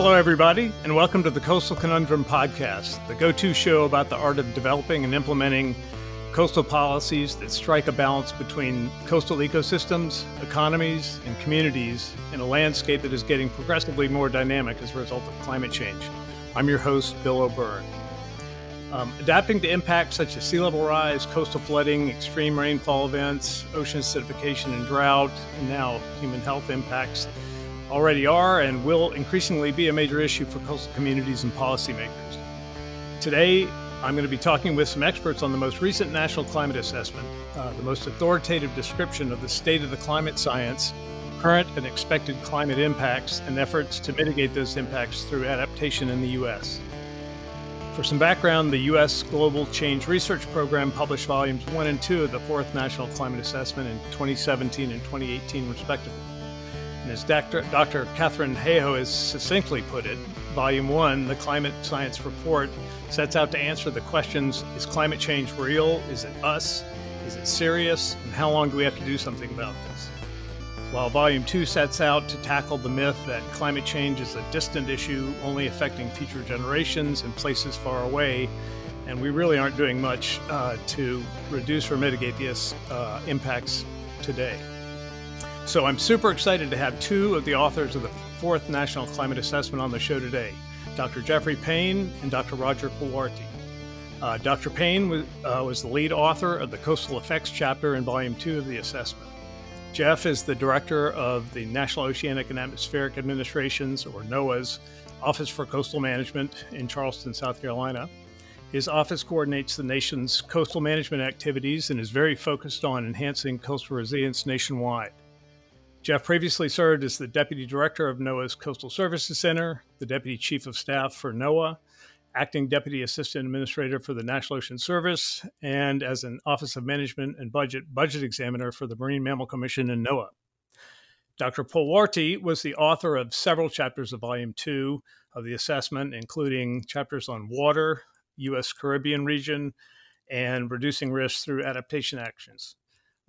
Hello, everybody, and welcome to the Coastal Conundrum Podcast, the go-to show about the art of developing and implementing coastal policies that strike a balance between coastal ecosystems, economies, and communities in a landscape that is getting progressively more dynamic as a result of climate change. I'm your host, Bill O'Byrne. Adapting to impacts such as sea level rise, coastal flooding, extreme rainfall events, ocean acidification and drought, and now human health impacts already are and will increasingly be a major issue for coastal communities and policymakers. Today, I'm going to be talking with some experts on the most recent National Climate Assessment, the most authoritative description of the state of the climate science, current and expected climate impacts, and efforts to mitigate those impacts through adaptation in the U.S. For some background, the U.S. Global Change Research Program published volumes 1 and 2 of the fourth National Climate Assessment in 2017 and 2018, respectively. And as Dr. Catherine Hayhoe has succinctly put it, Volume 1, the Climate Science Report, sets out to answer the questions, is climate change real? Is it us? Is it serious? And how long do we have to do something about this? While Volume 2 sets out to tackle the myth that climate change is a distant issue only affecting future generations and places far away, and we really aren't doing much to reduce or mitigate these impacts today. So I'm super excited to have two of the authors of the fourth National Climate Assessment on the show today, Dr. Jeffrey Payne and Dr. Roger Pulwarty. Dr. Payne was the lead author of the Coastal Effects chapter in Volume 2 of the assessment. Jeff is the director of the National Oceanic and Atmospheric Administration's, or NOAA's, Office for Coastal Management in Charleston, South Carolina. His office coordinates the nation's coastal management activities and is very focused on enhancing coastal resilience nationwide. Jeff previously served as the Deputy Director of NOAA's Coastal Services Center, the Deputy Chief of Staff for NOAA, Acting Deputy Assistant Administrator for the National Ocean Service, and as an Office of Management and Budget Examiner for the Marine Mammal Commission and NOAA. Dr. Pulwarty was the author of several chapters of Volume 2 of the assessment, including chapters on water, U.S. Caribbean region, and reducing risks through adaptation actions.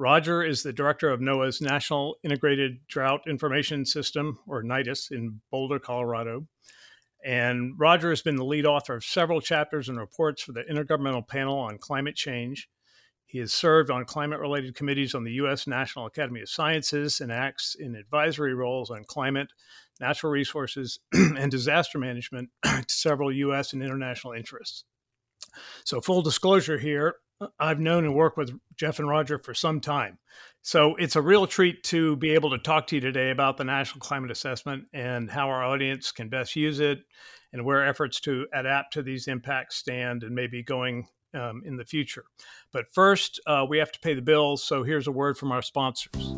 Roger is the director of NOAA's National Integrated Drought Information System, or NIDIS, in Boulder, Colorado. And Roger has been the lead author of several chapters and reports for the Intergovernmental Panel on Climate Change. He has served on climate-related committees on the U.S. National Academy of Sciences and acts in advisory roles on climate, natural resources, and disaster management to several U.S. and international interests. So full disclosure here, I've known and worked with Jeff and Roger for some time. So it's a real treat to be able to talk to you today about the National Climate Assessment and how our audience can best use it and where efforts to adapt to these impacts stand and maybe going in the future. But first, we have to pay the bills. So here's a word from our sponsors.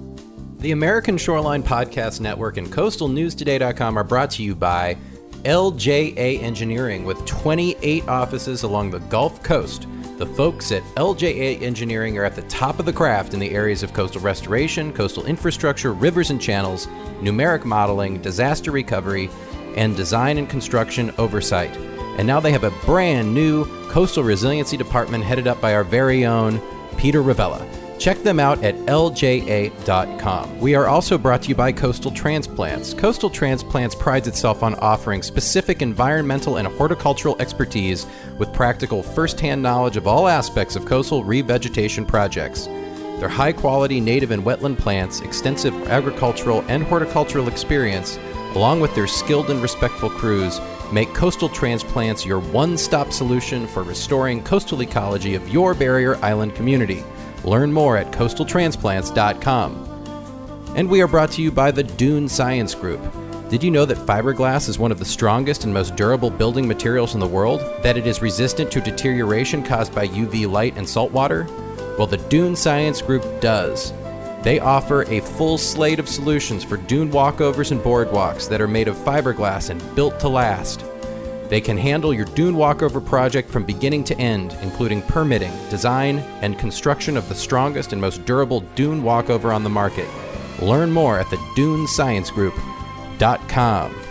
The American Shoreline Podcast Network and CoastalNewsToday.com are brought to you by LJA Engineering, with 28 offices along the Gulf Coast. The folks at LJA Engineering are at the top of the craft in the areas of coastal restoration, coastal infrastructure, rivers and channels, numeric modeling, disaster recovery, and design and construction oversight. And now they have a brand new coastal resiliency department headed up by our very own Peter Ravella. Check them out at LJA.com. We are also brought to you by Coastal Transplants. Coastal Transplants prides itself on offering specific environmental and horticultural expertise with practical firsthand knowledge of all aspects of coastal revegetation projects. Their high-quality native and wetland plants, extensive agricultural and horticultural experience, along with their skilled and respectful crews, make Coastal Transplants your one-stop solution for restoring coastal ecology of your barrier island community. Learn more at coastaltransplants.com. And we are brought to you by the Dune Science Group. Did you know that fiberglass is one of the strongest and most durable building materials in the world? That it is resistant to deterioration caused by UV light and salt water? Well, the Dune Science Group does. They offer a full slate of solutions for dune walkovers and boardwalks that are made of fiberglass and built to last. They can handle your dune walkover project from beginning to end, including permitting, design, and construction of the strongest and most durable dune walkover on the market. Learn more at thedunesciencegroup.com.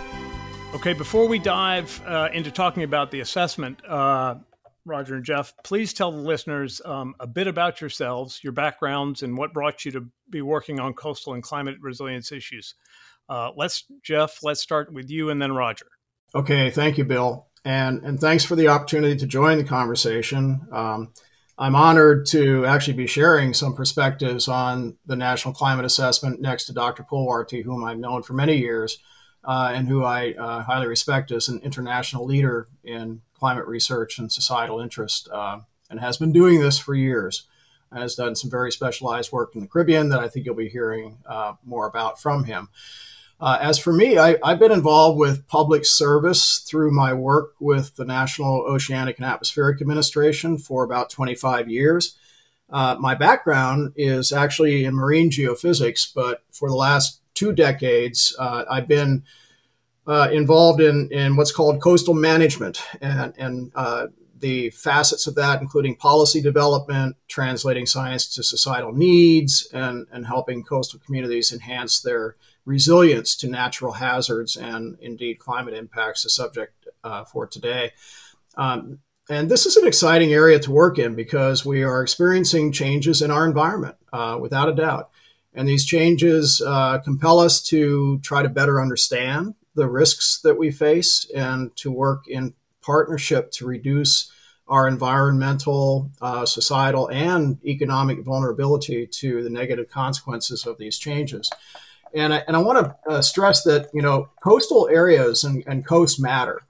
Okay, before we dive into talking about the assessment, Roger and Jeff, please tell the listeners a bit about yourselves, your backgrounds, and what brought you to be working on coastal and climate resilience issues. Jeff, let's start with you and then Roger. Okay, thank you, Bill. And thanks for the opportunity to join the conversation. I'm honored to actually be sharing some perspectives on the National Climate Assessment next to Dr. Pulwarty, whom I've known for many years and who I highly respect as an international leader in climate research and societal interest and has been doing this for years and has done some very specialized work in the Caribbean that I think you'll be hearing more about from him. As for me, I've been involved with public service through my work with the National Oceanic and Atmospheric Administration for about 25 years. My background is actually in marine geophysics, but for the last 2 decades, I've been involved in what's called coastal management and the facets of that, including policy development, translating science to societal needs, and helping coastal communities enhance their resilience to natural hazards and indeed climate impacts, the subject for today. And this is an exciting area to work in because we are experiencing changes in our environment, without a doubt. And these changes compel us to try to better understand the risks that we face and to work in partnership to reduce our environmental, societal, and economic vulnerability to the negative consequences of these changes. And I want to stress that, you know, coastal areas and coasts matter.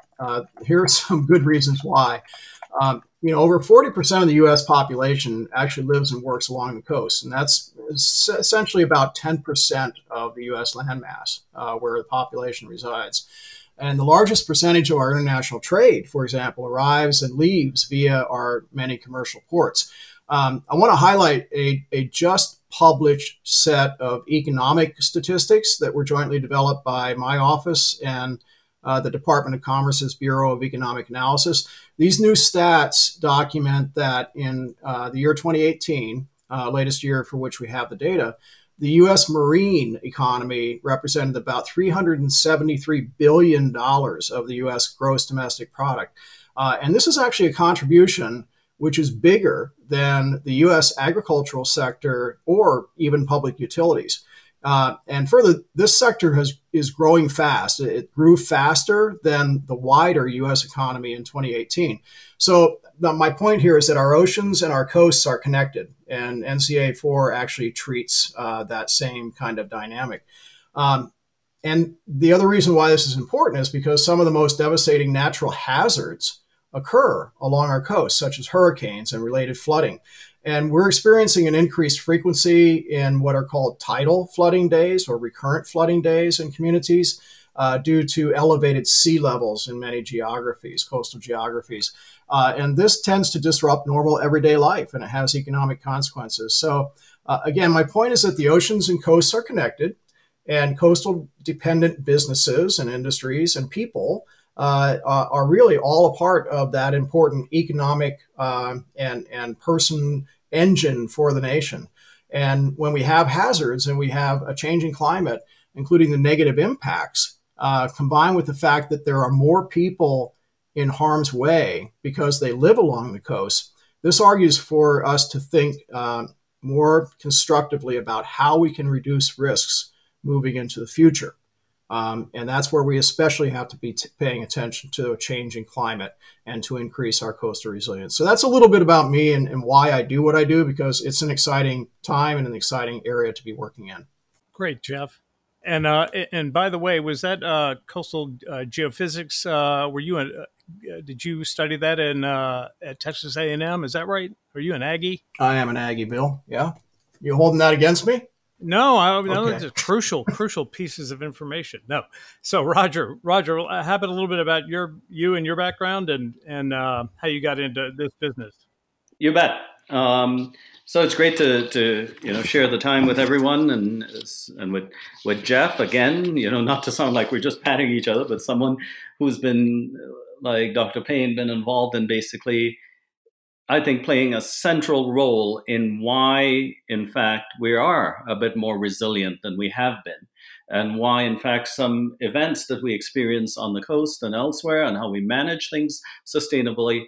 Here are some good reasons why. You know, over 40% of the U.S. population actually lives and works along the coast, and that's essentially about 10% of the U.S. landmass where the population resides. And the largest percentage of our international trade, for example, arrives and leaves via our many commercial ports. I want to highlight a just published set of economic statistics that were jointly developed by my office and the Department of Commerce's Bureau of Economic Analysis. These new stats document that in the year 2018, latest year for which we have the data, the U.S. marine economy represented about $373 billion of the U.S. gross domestic product. And this is actually a contribution which is bigger than the U.S. agricultural sector or even public utilities. And further, this sector is growing fast. It grew faster than the wider U.S. economy in 2018. So my point here is that our oceans and our coasts are connected, and NCA4 actually treats that same kind of dynamic. And the other reason why this is important is because some of the most devastating natural hazards occur along our coast, such as hurricanes and related flooding. And we're experiencing an increased frequency in what are called tidal flooding days or recurrent flooding days in communities due to elevated sea levels in many geographies, coastal geographies. And this tends to disrupt normal everyday life, and it has economic consequences. So again, my point is that the oceans and coasts are connected, and coastal dependent businesses and industries and people are really all a part of that important economic and person engine for the nation. And when we have hazards and we have a changing climate, including the negative impacts, combined with the fact that there are more people in harm's way because they live along the coast, this argues for us to think more constructively about how we can reduce risks moving into the future. And that's where we especially have to be paying attention to a changing climate and to increase our coastal resilience. So that's a little bit about me and why I do what I do, because it's an exciting time and an exciting area to be working in. Great, Jeff. And by the way, was that coastal geophysics? Were you did you study that at Texas A&M? Is that right? Are you an Aggie? I am an Aggie, Bill. Yeah. You holding that against me? No, okay. Those are crucial pieces of information. No, so Roger, how about a little bit about your background and how you got into this business? You bet. So it's great to share the time with everyone and with Jeff again. You know, not to sound like we're just patting each other, but someone who's been like Dr. Payne, been involved in basically, I think, playing a central role in why, in fact, we are a bit more resilient than we have been, and why, in fact, some events that we experience on the coast and elsewhere and how we manage things sustainably,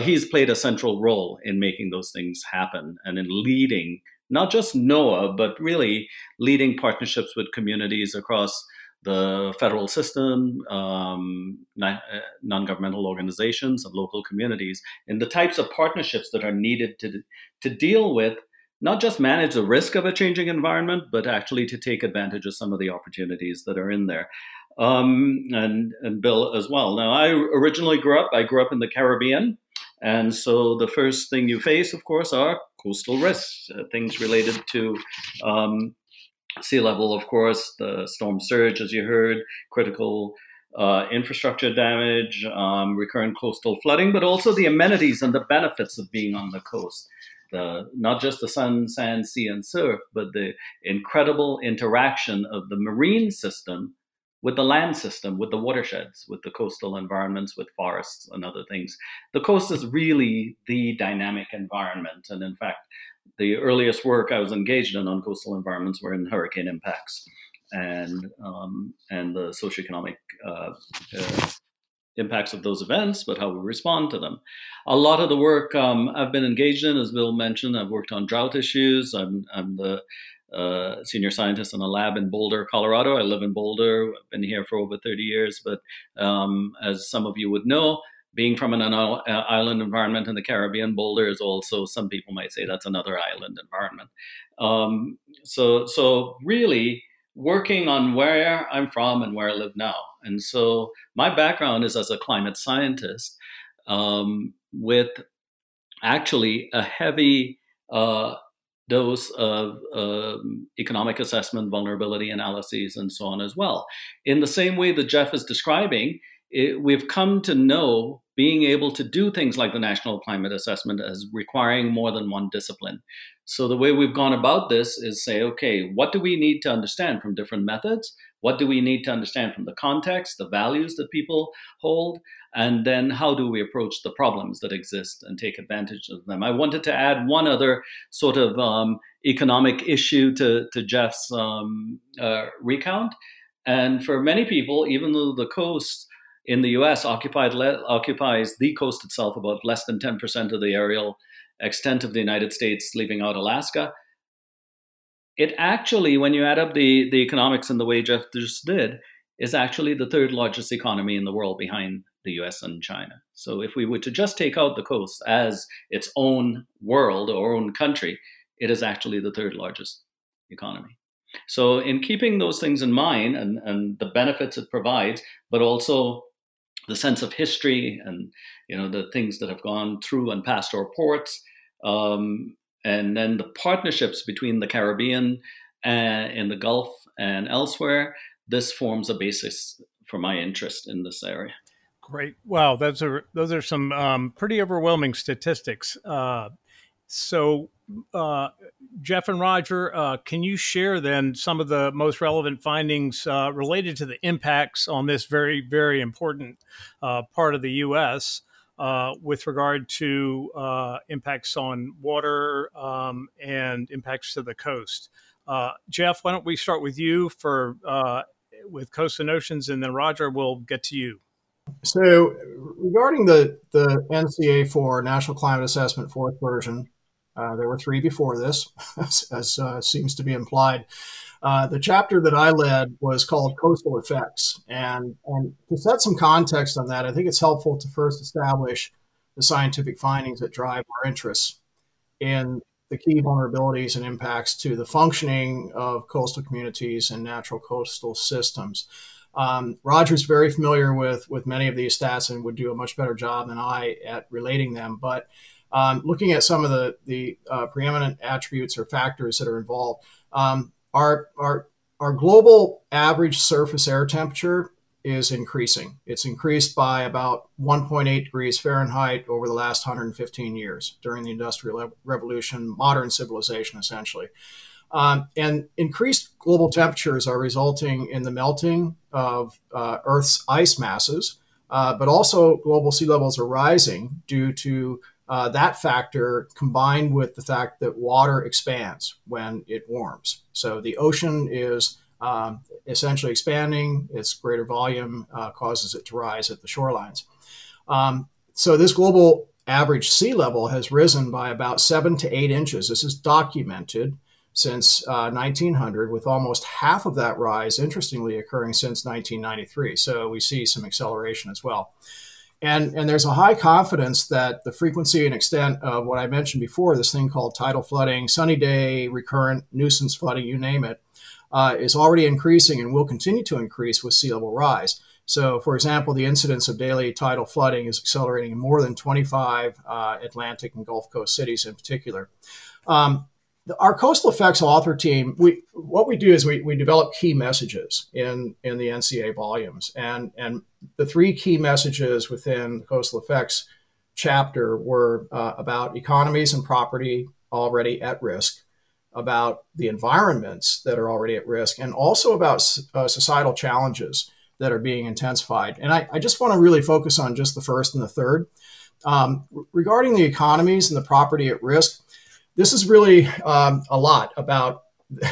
he's played a central role in making those things happen and in leading, not just NOAA, but really leading partnerships with communities across the federal system, non-governmental organizations and local communities, and the types of partnerships that are needed to deal with, not just manage the risk of a changing environment, but actually to take advantage of some of the opportunities that are in there. And Bill as well. Now, I grew up in the Caribbean. And so the first thing you face, of course, are coastal risks, things related to sea level, of course, the storm surge, as you heard, critical infrastructure damage, recurrent coastal flooding, but also the amenities and the benefits of being on the coast. Not just the sun, sand, sea, and surf, but the incredible interaction of the marine system with the land system, with the watersheds, with the coastal environments, with forests and other things. The coast is really the dynamic environment. And in fact, the earliest work I was engaged in on coastal environments were in hurricane impacts and the socioeconomic impacts of those events, but how we respond to them. A lot of the work I've been engaged in, as Bill mentioned, I've worked on drought issues. I'm the senior scientist in a lab in Boulder, Colorado. I live in Boulder. I've been here for over 30 years. But as some of you would know, being from an island environment in the Caribbean, Boulder is also, some people might say, that's another island environment. So really working on where I'm from and where I live now. And so my background is as a climate scientist with actually a heavy dose of economic assessment, vulnerability analyses, and so on as well. In the same way that Jeff is describing, we've come to know being able to do things like the National Climate Assessment as requiring more than one discipline. So the way we've gone about this is say, okay, what do we need to understand from different methods? What do we need to understand from the context, the values that people hold, and then how do we approach the problems that exist and take advantage of them? I wanted to add one other sort of economic issue to Jeff's recount. And for many people, even though the coast in the US occupies the coast itself, about less than 10% of the aerial extent of the United States, leaving out Alaska, it actually, when you add up the economics in the way Jeff just did, is actually the third largest economy in the world behind the US and China. So if we were to just take out the coast as its own world or own country, it is actually the third largest economy. So in keeping those things in mind and the benefits it provides, but also the sense of history and, you know, the things that have gone through and past our ports, and then the partnerships between the Caribbean and the Gulf and elsewhere, this forms a basis for my interest in this area. Great. Wow. Those are some pretty overwhelming statistics. So Jeff and Roger, can you share then some of the most relevant findings related to the impacts on this very, very important part of the U.S., with regard to impacts on water and impacts to the coast? Jeff, why don't we start with you with Coast and Oceans, and then Roger, we'll get to you. So regarding the NCA4, National Climate Assessment, fourth version, there were three before this, as seems to be implied. The chapter that I led was called Coastal Effects. And to set some context on that, I think it's helpful to first establish the scientific findings that drive our interests in the key vulnerabilities and impacts to the functioning of coastal communities and natural coastal systems. Roger's very familiar with many of these stats and would do a much better job than I at relating them. But looking at some of the preeminent attributes or factors that are involved, Our global average surface air temperature is increasing. It's increased by about 1.8 degrees Fahrenheit over the last 115 years during the Industrial Revolution, modern civilization, essentially. And increased global temperatures are resulting in the melting of Earth's ice masses, but also global sea levels are rising due to that factor combined with the fact that water expands when it warms. So the ocean is essentially expanding. Its greater volume causes it to rise at the shorelines. So this global average sea level has risen by about 7 to 8 inches. This is documented since 1900, with almost half of that rise, interestingly, occurring since 1993. So we see some acceleration as well. And there's a high confidence that the frequency and extent of what I mentioned before, this thing called tidal flooding, sunny day, recurrent, nuisance flooding, you name it, is already increasing and will continue to increase with sea level rise. So, for example, the incidence of daily tidal flooding is accelerating in more than 25 Atlantic and Gulf Coast cities in particular. Our coastal effects author team, what we do is we develop key messages in the NCA volumes. And the three key messages within the coastal effects chapter were about economies and property already at risk, about the environments that are already at risk, and also about societal challenges that are being intensified. And I just want to really focus on just the first and the third. Regarding the economies and the property at risk, this is really a lot about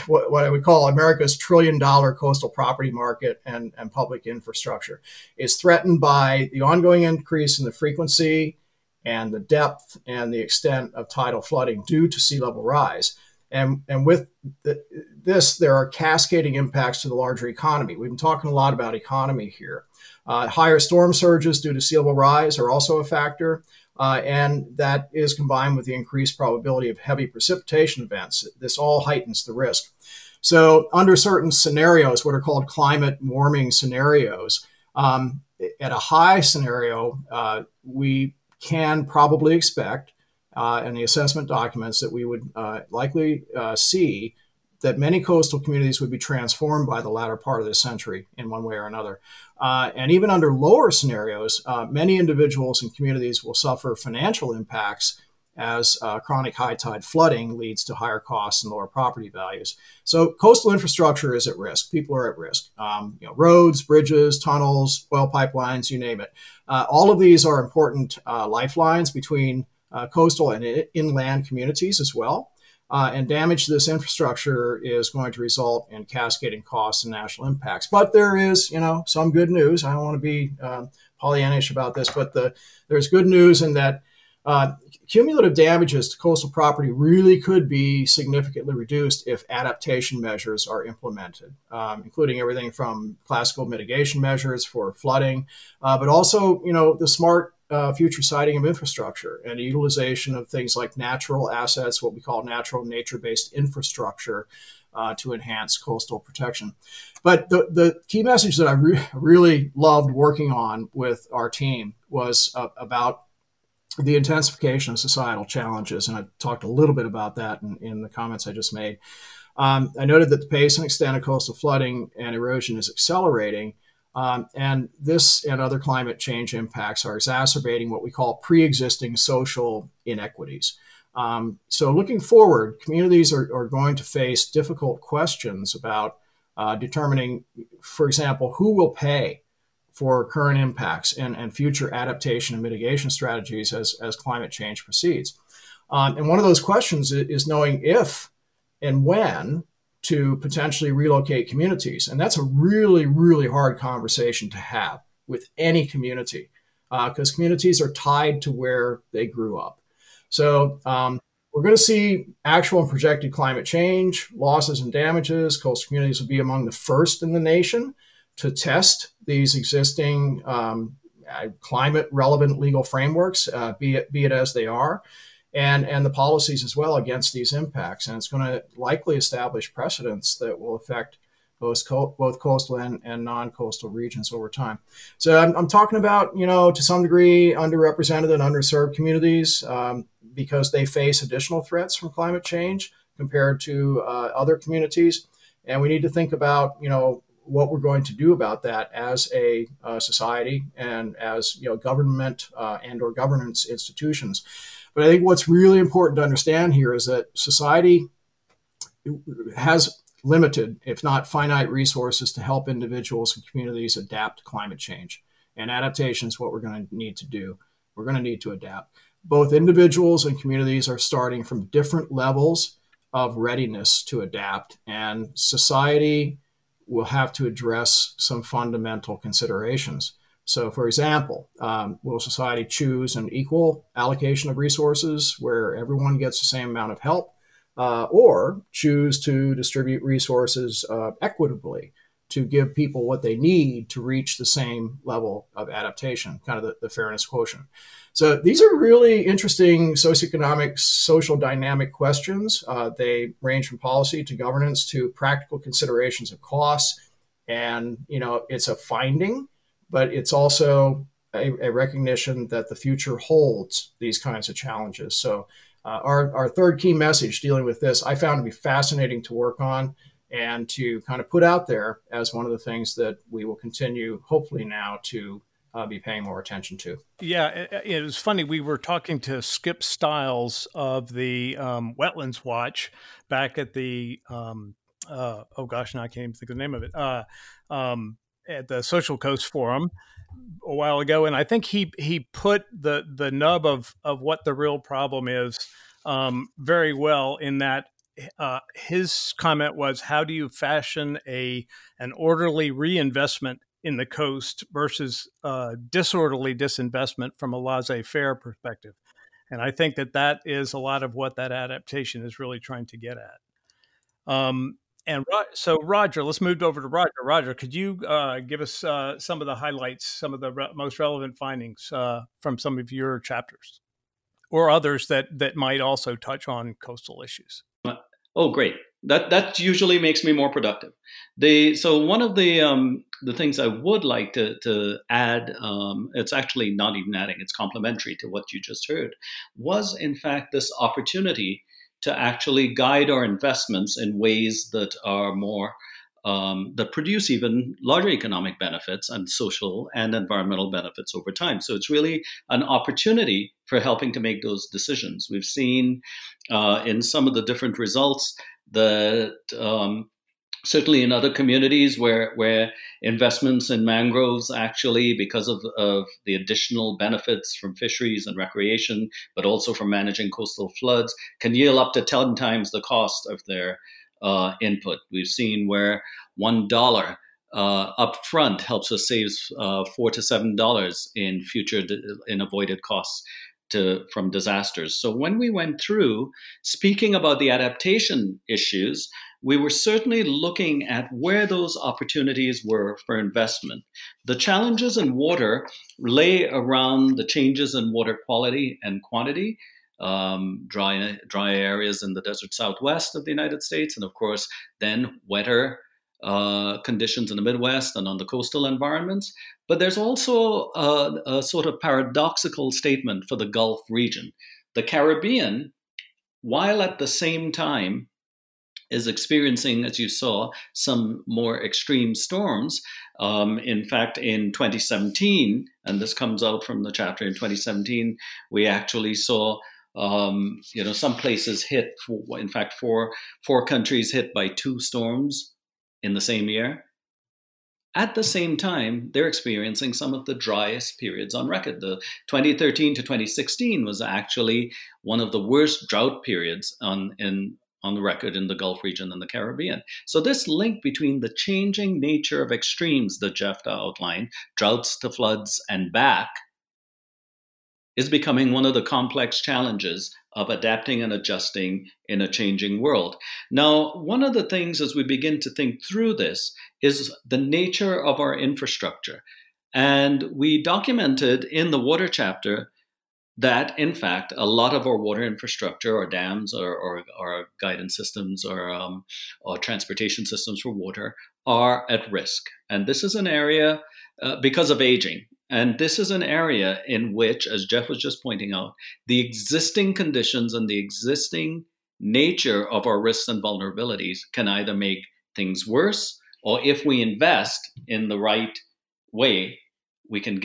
what I would call America's trillion-dollar coastal property market and public infrastructure. It's threatened by the ongoing increase in the frequency and the depth and the extent of tidal flooding due to sea level rise. And with this, there are cascading impacts to the larger economy. We've been talking a lot about economy here. Higher storm surges due to sea level rise are also a factor. And that is combined with the increased probability of heavy precipitation events. This all heightens the risk. So under certain scenarios, what are called climate warming scenarios, at a high scenario, we can probably expect in the assessment documents that we would likely see that many coastal communities would be transformed by the latter part of this century in one way or another. And even under lower scenarios, many individuals and communities will suffer financial impacts as chronic high tide flooding leads to higher costs and lower property values. So coastal infrastructure is at risk. People are at risk. Roads, bridges, tunnels, oil pipelines, you name it. All of these are important lifelines between coastal and inland communities as well. And damage to this infrastructure is going to result in cascading costs and national impacts. But there is, some good news. I don't want to be Pollyannish about this, but there's good news in that cumulative damages to coastal property really could be significantly reduced if adaptation measures are implemented, including everything from classical mitigation measures for flooding, but also, the smart future siting of infrastructure and utilization of things like natural assets, what we call natural nature-based infrastructure to enhance coastal protection. But the key message that I really loved working on with our team was about the intensification of societal challenges. And I talked a little bit about that in the comments I just made. I noted that the pace and extent of coastal flooding and erosion is accelerating. And this and other climate change impacts are exacerbating what we call pre-existing social inequities. So looking forward, communities are going to face difficult questions about determining, for example, who will pay for current impacts and future adaptation and mitigation strategies as climate change proceeds. And one of those questions is knowing if and when to potentially relocate communities. And that's a really, really hard conversation to have with any community because communities are tied to where they grew up. So we're going to see actual and projected climate change, losses and damages. Coastal communities will be among the first in the nation to test these existing climate relevant legal frameworks, be it as they are. And the policies as well against these impacts. And it's going to likely establish precedents that will affect both coastal and non-coastal regions over time. So I'm talking about, to some degree, underrepresented and underserved communities because they face additional threats from climate change compared to other communities. And we need to think about, what we're going to do about that as a society and as government and or governance institutions. But I think what's really important to understand here is that society has limited, if not finite, resources to help individuals and communities adapt to climate change. And adaptation is what we're going to need to do. We're going to need to adapt. Both individuals and communities are starting from different levels of readiness to adapt, and society will have to address some fundamental considerations. So, for example, will society choose an equal allocation of resources where everyone gets the same amount of help? or choose to distribute resources equitably to give people what they need to reach the same level of adaptation, kind of the fairness quotient. So these are really interesting socioeconomic, social dynamic questions. They range from policy to governance to practical considerations of costs. And, you know, it's a finding, but it's also a recognition that the future holds these kinds of challenges. So our third key message dealing with this, I found to be fascinating to work on and to kind of put out there as one of the things that we will continue, hopefully now, to be paying more attention to. Yeah, it was funny. We were talking to Skip Stiles of the Wetlands Watch back at the, now I can't even think of the name of it, at the Social Coast Forum a while ago. And I think he put the nub of what the real problem is very well in that his comment was, how do you fashion an orderly reinvestment in the coast versus disorderly disinvestment from a laissez-faire perspective? And I think that is a lot of what that adaptation is really trying to get at. So Roger, let's move over to Roger. Roger, could you give us some of the highlights, some of the most relevant findings from some of your chapters or others that might also touch on coastal issues? Oh, great. That usually makes me more productive. So one of the things I would like to add, it's actually not even adding, it's complementary to what you just heard, was in fact this opportunity to actually guide our investments in ways that are more, that produce even larger economic benefits and social and environmental benefits over time. So it's really an opportunity for helping to make those decisions. We've seen in some of the different results that certainly in other communities where investments in mangroves actually, because of the additional benefits from fisheries and recreation, but also from managing coastal floods, can yield up to 10 times the cost of their input. We've seen where $1 up front helps us save $4 to $7 in future in avoided costs from disasters. So when we went through speaking about the adaptation issues, we were certainly looking at where those opportunities were for investment. The challenges in water lay around the changes in water quality and quantity, dry areas in the desert southwest of the United States, and of course, then wetter conditions in the Midwest and on the coastal environments. But there's also a sort of paradoxical statement for the Gulf region. The Caribbean, while at the same time is experiencing, as you saw, some more extreme storms. In fact, in 2017, and this comes out from the chapter in 2017, we actually saw some places hit. In fact, four countries hit by two storms in the same year. At the same time, they're experiencing some of the driest periods on record. The 2013 to 2016 was actually one of the worst drought periods on the record in the Gulf region and the Caribbean. So this link between the changing nature of extremes that Jeff outlined, droughts to floods and back, is becoming one of the complex challenges of adapting and adjusting in a changing world. Now, one of the things as we begin to think through this is the nature of our infrastructure. And we documented in the water chapter that, in fact, a lot of our water infrastructure, or dams, or guidance systems, or transportation systems for water, are at risk. And this is an area because of aging. And this is an area in which, as Jeff was just pointing out, the existing conditions and the existing nature of our risks and vulnerabilities can either make things worse, or if we invest in the right way, we can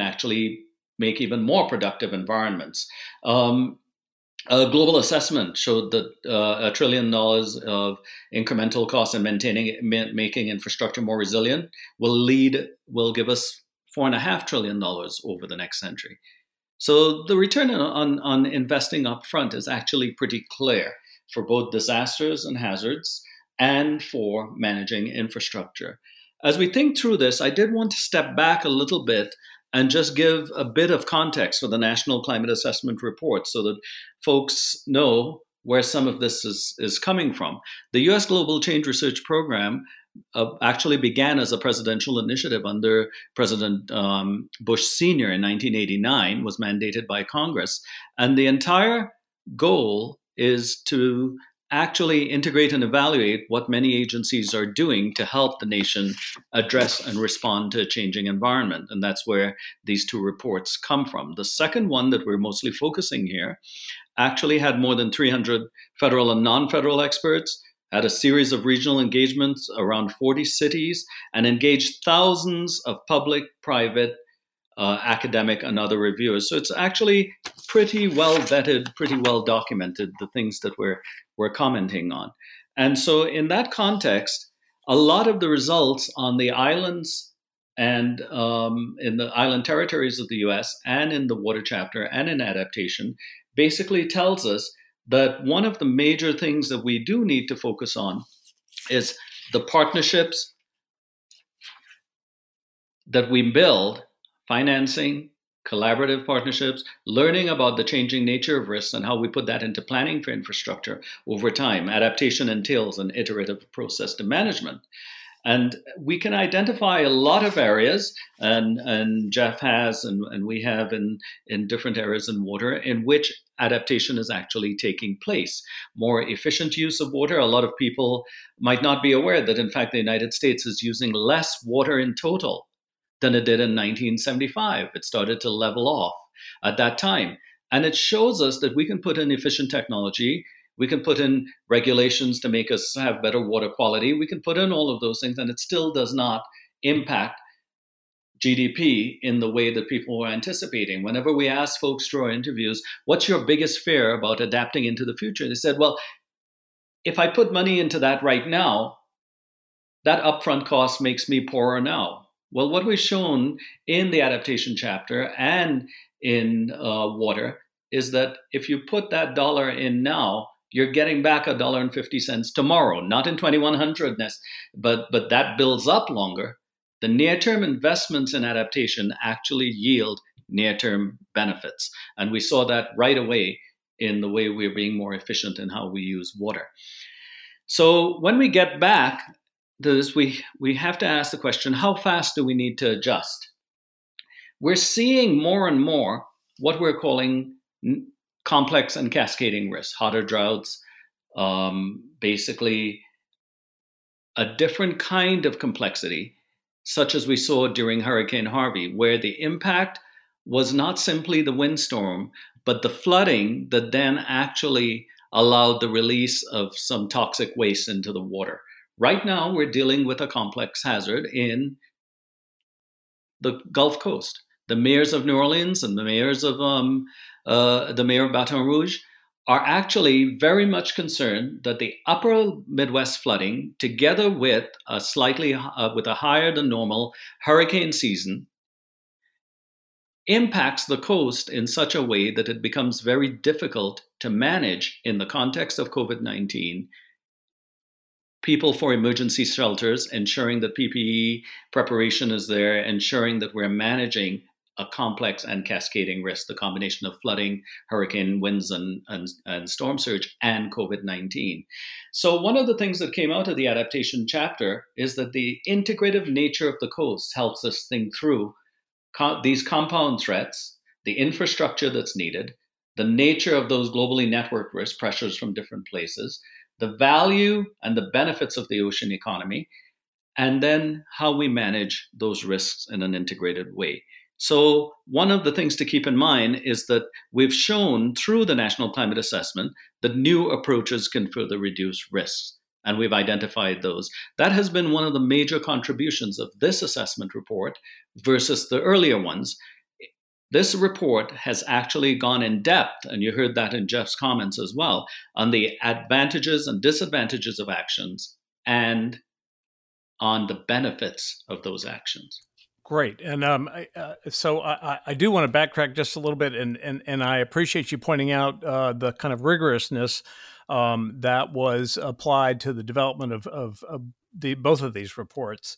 actually make even more productive environments. A global assessment showed that $1 trillion of incremental cost in making infrastructure more resilient will give us $4.5 trillion over the next century. So the return on investing up front is actually pretty clear for both disasters and hazards and for managing infrastructure. As we think through this, I did want to step back a little bit and just give a bit of context for the National Climate Assessment Report so that folks know where some of this is coming from. The U.S. Global Change Research Program actually began as a presidential initiative under President Bush Sr. in 1989, was mandated by Congress. And the entire goal is to actually integrate and evaluate what many agencies are doing to help the nation address and respond to a changing environment. And that's where these two reports come from. The second one that we're mostly focusing here actually had more than 300 federal and non-federal experts, had a series of regional engagements around 40 cities, and engaged thousands of public, private, academic, and other reviewers. So it's actually pretty well vetted, pretty well documented, the things that we're commenting on. And so in that context, a lot of the results on the islands and in the island territories of the U.S. and in the water chapter and in adaptation basically tells us that one of the major things that we do need to focus on is the partnerships that we build, financing, collaborative partnerships, learning about the changing nature of risks and how we put that into planning for infrastructure over time. Adaptation entails an iterative process to management. And we can identify a lot of areas, and Jeff has, and we have in different areas in water, in which adaptation is actually taking place. More efficient use of water. A lot of people might not be aware that, in fact, the United States is using less water in total than it did in 1975. It started to level off at that time. And it shows us that we can put in efficient technology. We can put in regulations to make us have better water quality. We can put in all of those things, and it still does not impact GDP in the way that people were anticipating. Whenever we asked folks through our interviews, what's your biggest fear about adapting into the future? They said, well, if I put money into that right now, that upfront cost makes me poorer now. Well, what we've shown in the adaptation chapter and in water is that if you put that dollar in now, you're getting back $1.50 tomorrow, not in 2100, but that builds up longer. The near-term investments in adaptation actually yield near-term benefits. And we saw that right away in the way we're being more efficient in how we use water. So when we get back to this, we have to ask the question, how fast do we need to adjust? We're seeing more and more what we're calling complex and cascading risks, hotter droughts, basically a different kind of complexity, such as we saw during Hurricane Harvey, where the impact was not simply the windstorm, but the flooding that then actually allowed the release of some toxic waste into the water. Right now, we're dealing with a complex hazard in the Gulf Coast. The mayors of New Orleans and the mayors of the mayor of Baton Rouge are actually very much concerned that the upper Midwest flooding, together with a slightly with a higher than normal hurricane season, impacts the coast in such a way that it becomes very difficult to manage in the context of COVID-19. People for emergency shelters, ensuring that PPE preparation is there, ensuring that we're managing a complex and cascading risk, the combination of flooding, hurricane winds, and storm surge, and COVID-19. So one of the things that came out of the adaptation chapter is that the integrative nature of the coast helps us think through these compound threats, the infrastructure that's needed, the nature of those globally networked risk pressures from different places, the value and the benefits of the ocean economy, and then how we manage those risks in an integrated way. So one of the things to keep in mind is that we've shown through the National Climate Assessment that new approaches can further reduce risks, and we've identified those. That has been one of the major contributions of this assessment report versus the earlier ones. This report has actually gone in depth, and you heard that in Jeff's comments as well, on the advantages and disadvantages of actions and on the benefits of those actions. Great. And so I do want to backtrack just a little bit, and I appreciate you pointing out the kind of rigorousness that was applied to the development of both of these reports.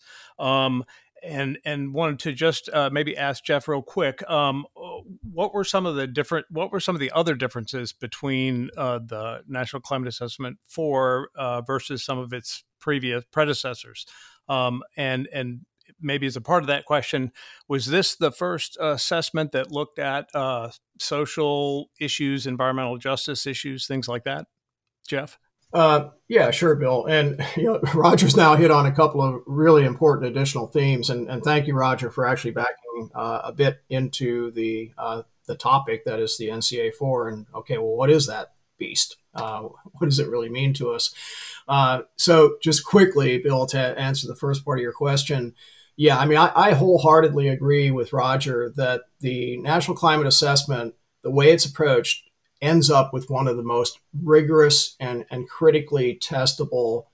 and wanted to just maybe ask Jeff real quick, what were some of the other differences between the National Climate Assessment 4 versus some of its previous predecessors? And maybe as a part of that question, was this the first assessment that looked at social issues, environmental justice issues, things like that? Jeff? Yeah, sure, Bill. And Roger's now hit on a couple of really important additional themes. And thank you, Roger, for actually backing a bit into the topic that is the NCA4. And okay, well, what is that beast? What does it really mean to us? So just quickly, Bill, to answer the first part of your question. Yeah, I mean, I wholeheartedly agree with Roger that the National Climate Assessment, the way it's approached, ends up with one of the most rigorous and critically testable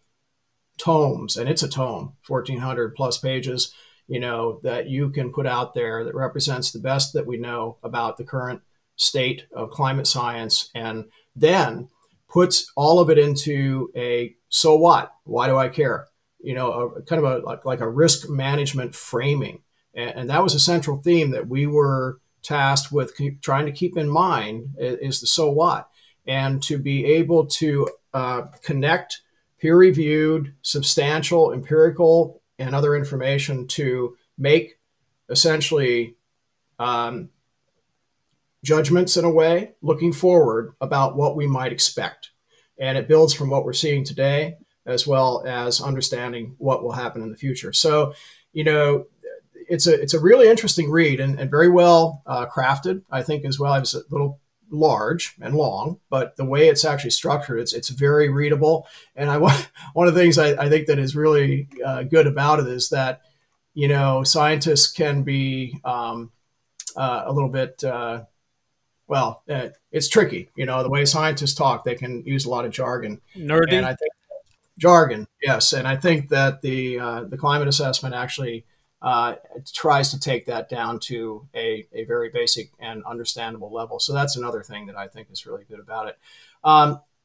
tomes. And it's a tome, 1,400 plus pages, that you can put out there that represents the best that we know about the current state of climate science, and then puts all of it into a so what? Why do I care? A risk management framing. And that was a central theme that we were tasked with trying to keep in mind is the so what, and to be able to connect peer-reviewed, substantial, empirical, and other information to make essentially judgments in a way, looking forward about what we might expect. And it builds from what we're seeing today, as well as understanding what will happen in the future. So, it's a really interesting read and very well crafted, I think, as well. It's a little large and long, but the way it's actually structured, it's very readable. And one of the things I think that is really good about it is that, scientists can be a little bit, it's tricky. The way scientists talk, they can use a lot of jargon. Nerdy. And I think jargon, yes. And I think that the climate assessment actually tries to take that down to a very basic and understandable level. So that's another thing that I think is really good about it.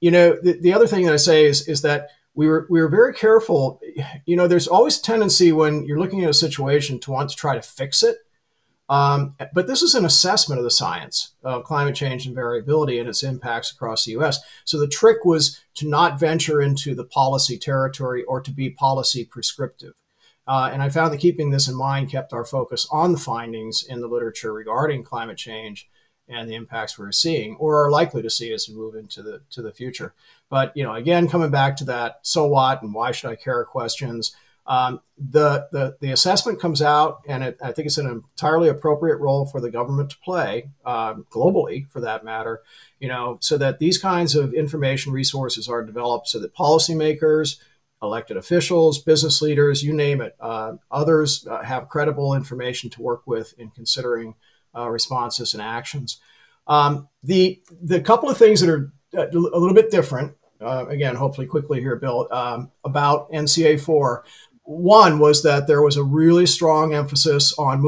The other thing that I say is that we were very careful. There's always a tendency when you're looking at a situation to want to try to fix it. But this is an assessment of the science of climate change and variability and its impacts across the U.S. So the trick was to not venture into the policy territory or to be policy prescriptive. And I found that keeping this in mind kept our focus on the findings in the literature regarding climate change and the impacts we're seeing or are likely to see as we move into the future. But, again, coming back to that so what and why should I care questions, the assessment comes out, and I think it's an entirely appropriate role for the government to play, globally for that matter, so that these kinds of information resources are developed so that policymakers, elected officials, business leaders, you name it, others have credible information to work with in considering responses and actions. The couple of things that are a little bit different, again, hopefully quickly here, Bill, about NCA4. One was that there was a really strong emphasis on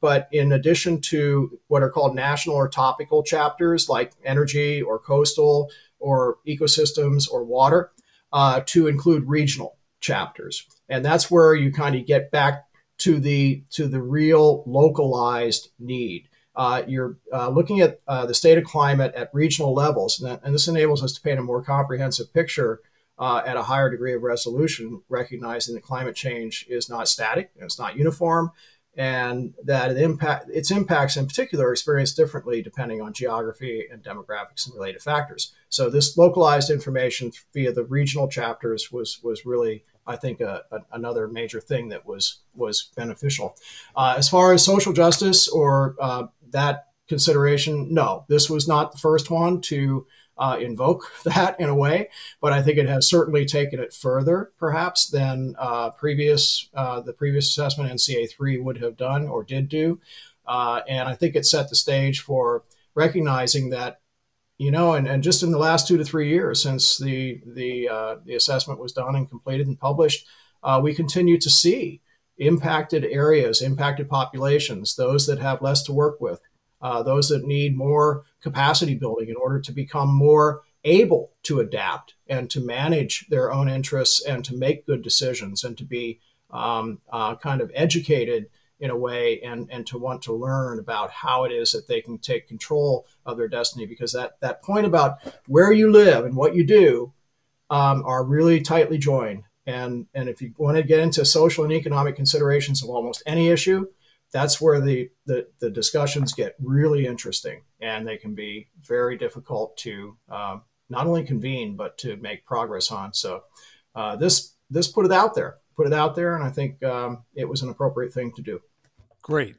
but in addition to what are called national or topical chapters like energy or coastal or ecosystems or water, to include regional chapters. And that's where you kind of get back to the real localized need. You're looking at the state of climate at regional levels, and this enables us to paint a more comprehensive picture at a higher degree of resolution, recognizing that climate change is not static and it's not uniform, and that its impacts in particular are experienced differently depending on geography and demographics and related factors. So this localized information via the regional chapters was really, I think, another major thing that was beneficial. As far as social justice or that consideration, no, this was not the first one to invoke that in a way, but I think it has certainly taken it further, perhaps, than the previous assessment NCA3 would have done or did do, and I think it set the stage for recognizing that, and just in the last 2 to 3 years since the assessment was done and completed and published, we continue to see impacted areas, impacted populations, those that have less to work with. Those that need more capacity building in order to become more able to adapt and to manage their own interests and to make good decisions and to be kind of educated in a way and to want to learn about how it is that they can take control of their destiny, because that point about where you live and what you do are really tightly joined. And if you want to get into social and economic considerations of almost any issue, that's where the discussions get really interesting, and they can be very difficult to not only convene, but to make progress on. So this put it out there. And I think it was an appropriate thing to do. Great.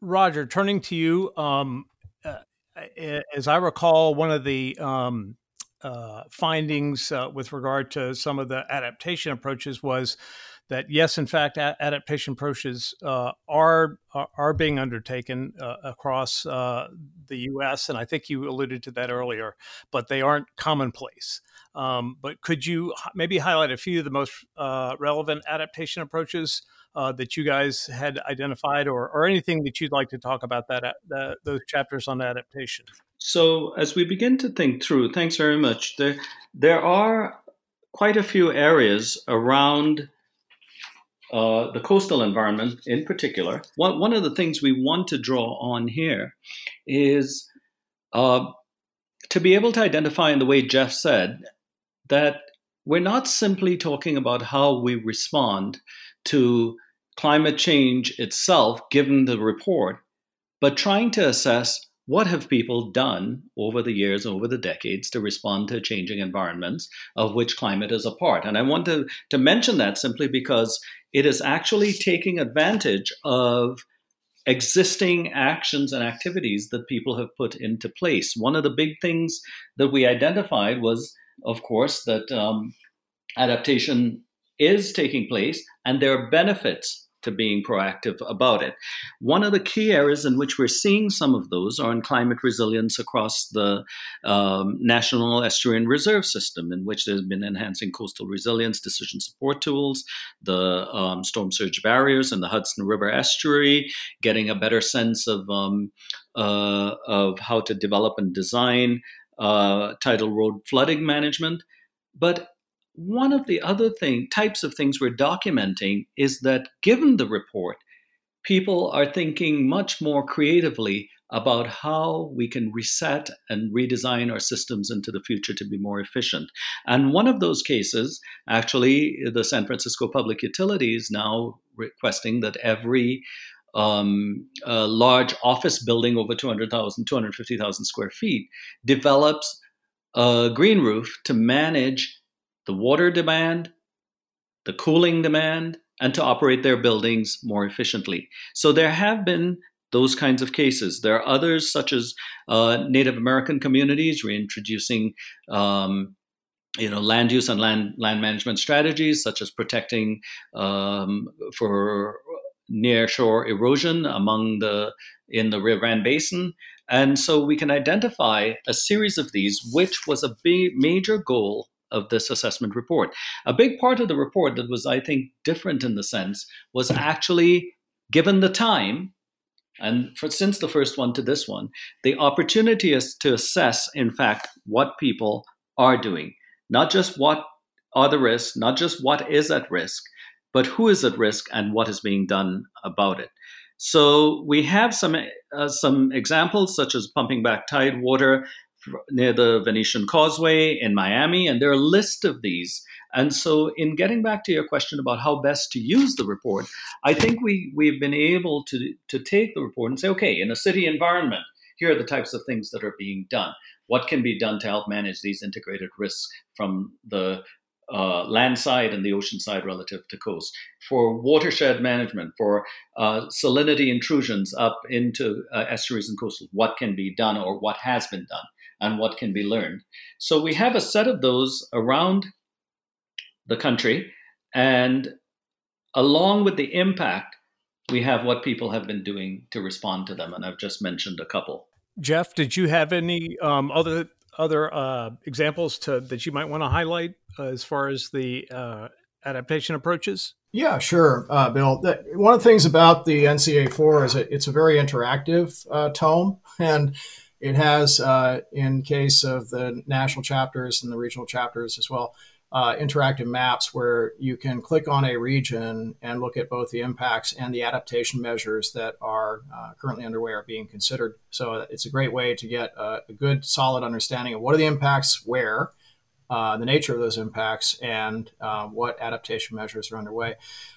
Roger, turning to you, as I recall, one of the findings with regard to some of the adaptation approaches was that, yes, in fact, adaptation approaches are being undertaken across the U.S., and I think you alluded to that earlier, but they aren't commonplace. But could you maybe highlight a few of the most relevant adaptation approaches that you guys had identified, or anything that you'd like to talk about those chapters on adaptation? So as we begin to think through, thanks very much, there are quite a few areas around the coastal environment in particular. One of the things we want to draw on here is to be able to identify, in the way Jeff said, that we're not simply talking about how we respond to climate change itself, given the report, but trying to assess what have people done over the years, over the decades, to respond to changing environments of which climate is a part. And I want to mention that simply because it is actually taking advantage of existing actions and activities that people have put into place. One of the big things that we identified was, of course, that adaptation is taking place and there are benefits to being proactive about it. One of the key areas in which we're seeing some of those are in climate resilience across the National Estuarine Reserve System, in which there's been enhancing coastal resilience decision support tools, the storm surge barriers in the Hudson River estuary, getting a better sense of how to develop and design tidal road flooding management. But one of the other types of things we're documenting is that, given the report, people are thinking much more creatively about how we can reset and redesign our systems into the future to be more efficient. And one of those cases, actually, the San Francisco Public Utilities now requesting that every large office building over 250,000 square feet develops a green roof to manage the water demand, the cooling demand, and to operate their buildings more efficiently. So there have been those kinds of cases. There are others, such as Native American communities reintroducing land use and land management strategies, such as protecting for nearshore erosion in the Rio Grande Basin. And so we can identify a series of these, which was a major goal of this assessment report. A big part of the report that was, I think, different in the sense was actually, given the time, and since the first one to this one, the opportunity is to assess, in fact, what people are doing. Not just what are the risks, not just what is at risk, but who is at risk and what is being done about it. So we have some examples, such as pumping back tide water near the Venetian Causeway in Miami, and there are a list of these. And so, in getting back to your question about how best to use the report, I think we've been able to take the report and say, okay, in a city environment, here are the types of things that are being done. What can be done to help manage these integrated risks from the land side and the ocean side relative to coast, for watershed management, for salinity intrusions up into estuaries and coastal, what can be done or what has been done and what can be learned. So we have a set of those around the country, and along with the impact, we have what people have been doing to respond to them, and I've just mentioned a couple. Jeff, did you have any other examples that you might want to highlight as far as the adaptation approaches? Yeah, sure, Bill. One of the things about the NCA4 is it's a very interactive tome, and it has, in case of the national chapters and the regional chapters as well, interactive maps where you can click on a region and look at both the impacts and the adaptation measures that are currently underway or being considered. So it's a great way to get a good, solid understanding of what are the impacts, where, the nature of those impacts, and what adaptation measures are underway.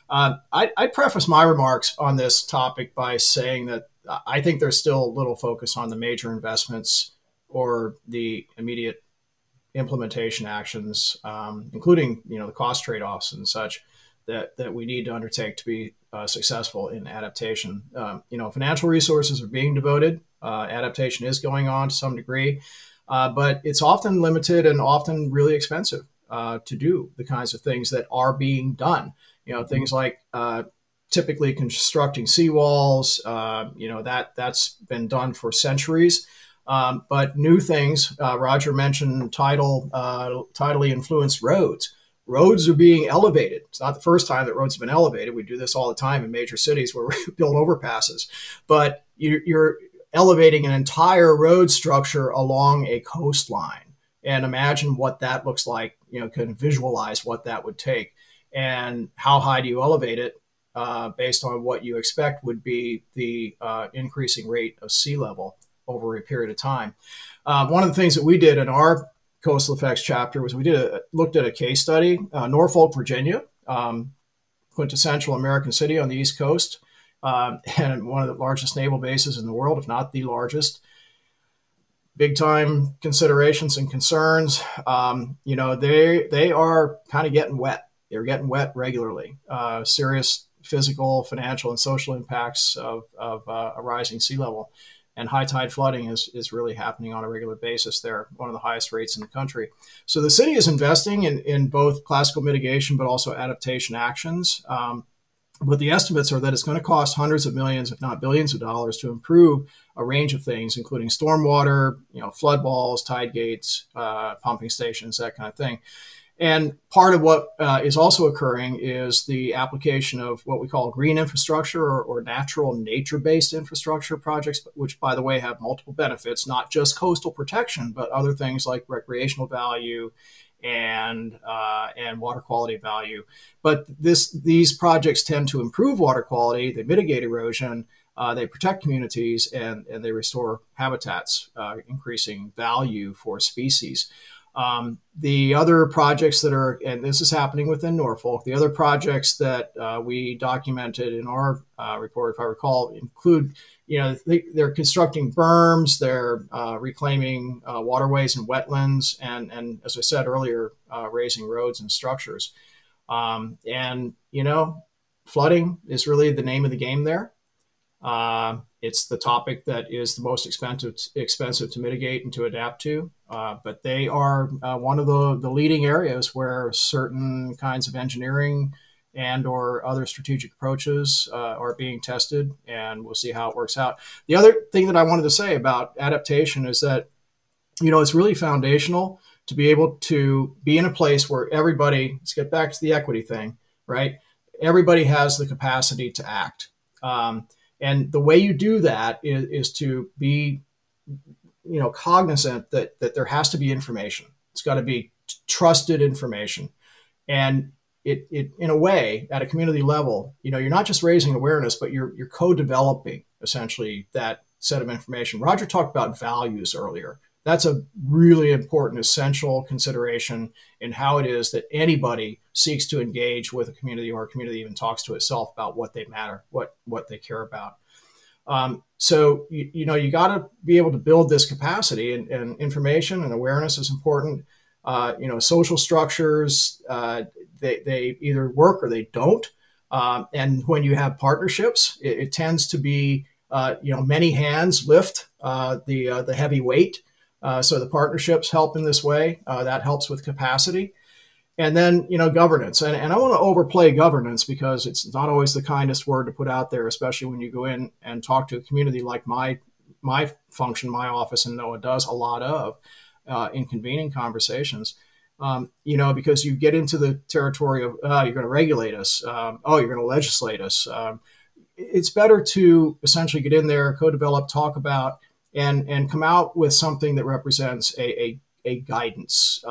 I preface my remarks on this topic by saying that I think there's still little focus on the major investments or the immediate implementation actions, including, the cost trade-offs and such that we need to undertake to be successful in adaptation. Financial resources are being devoted. Adaptation is going on to some degree, but it's often limited and often really expensive to do the kinds of things that are being done. Things like typically constructing seawalls, that's been done for centuries. But new things, Roger mentioned tidally influenced roads. Roads are being elevated. It's not the first time that roads have been elevated. We do this all the time in major cities where we build overpasses. But you're elevating an entire road structure along a coastline. And imagine what that looks like, kind of visualize what that would take. And how high do you elevate it based on what you expect would be the increasing rate of sea level over a period of time. One of the things that we did in our coastal effects chapter was we looked at a case study, Norfolk, Virginia, quintessential American city on the East Coast, and one of the largest naval bases in the world, if not the largest. Big time considerations and concerns. They are kind of getting wet. They're getting wet regularly. Serious physical, financial, and social impacts of a rising sea level. And high tide flooding is really happening on a regular basis there, one of the highest rates in the country. So the city is investing in both classical mitigation, but also adaptation actions. But the estimates are that it's going to cost hundreds of millions, if not billions of dollars, to improve a range of things, including stormwater, flood walls, tide gates, pumping stations, that kind of thing. And part of what is also occurring is the application of what we call green infrastructure or natural nature-based infrastructure projects, which, by the way, have multiple benefits, not just coastal protection, but other things like recreational value and water quality value. But these projects tend to improve water quality, they mitigate erosion, they protect communities, and they restore habitats, increasing value for species. The other projects and this is happening within Norfolk, the other projects that we documented in our report, if I recall, include, they're constructing berms, they're reclaiming waterways and wetlands, and as I said earlier, raising roads and structures. Flooding is really the name of the game there. It's the topic that is the most expensive to mitigate and to adapt to. But they are one of the leading areas where certain kinds of engineering and or other strategic approaches are being tested, and we'll see how it works out. The other thing that I wanted to say about adaptation is that, it's really foundational to be able to be in a place where everybody, let's get back to the equity thing, right? Everybody has the capacity to act. And the way you do that is to be, cognizant that there has to be information. It's got to be trusted information. And it in a way, at a community level, you're not just raising awareness, but you're co-developing essentially that set of information. Roger talked about values earlier. That's a really important, essential consideration in how it is that anybody seeks to engage with a community, or a community even talks to itself about what they matter, what they care about. So, you got to be able to build this capacity, and information and awareness is important. Social structures, they either work or they don't. And when you have partnerships, it tends to be, many hands lift the heavy weight. So the partnerships help in this way. That helps with capacity. And then, governance. And I want to overplay governance because it's not always the kindest word to put out there, especially when you go in and talk to a community like my function, my office, and NOAA does a lot of in convening conversations, because you get into the territory of, you're going to regulate us. You're going to legislate us. It's better to essentially get in there, co-develop, talk about, and come out with something that represents a a guidance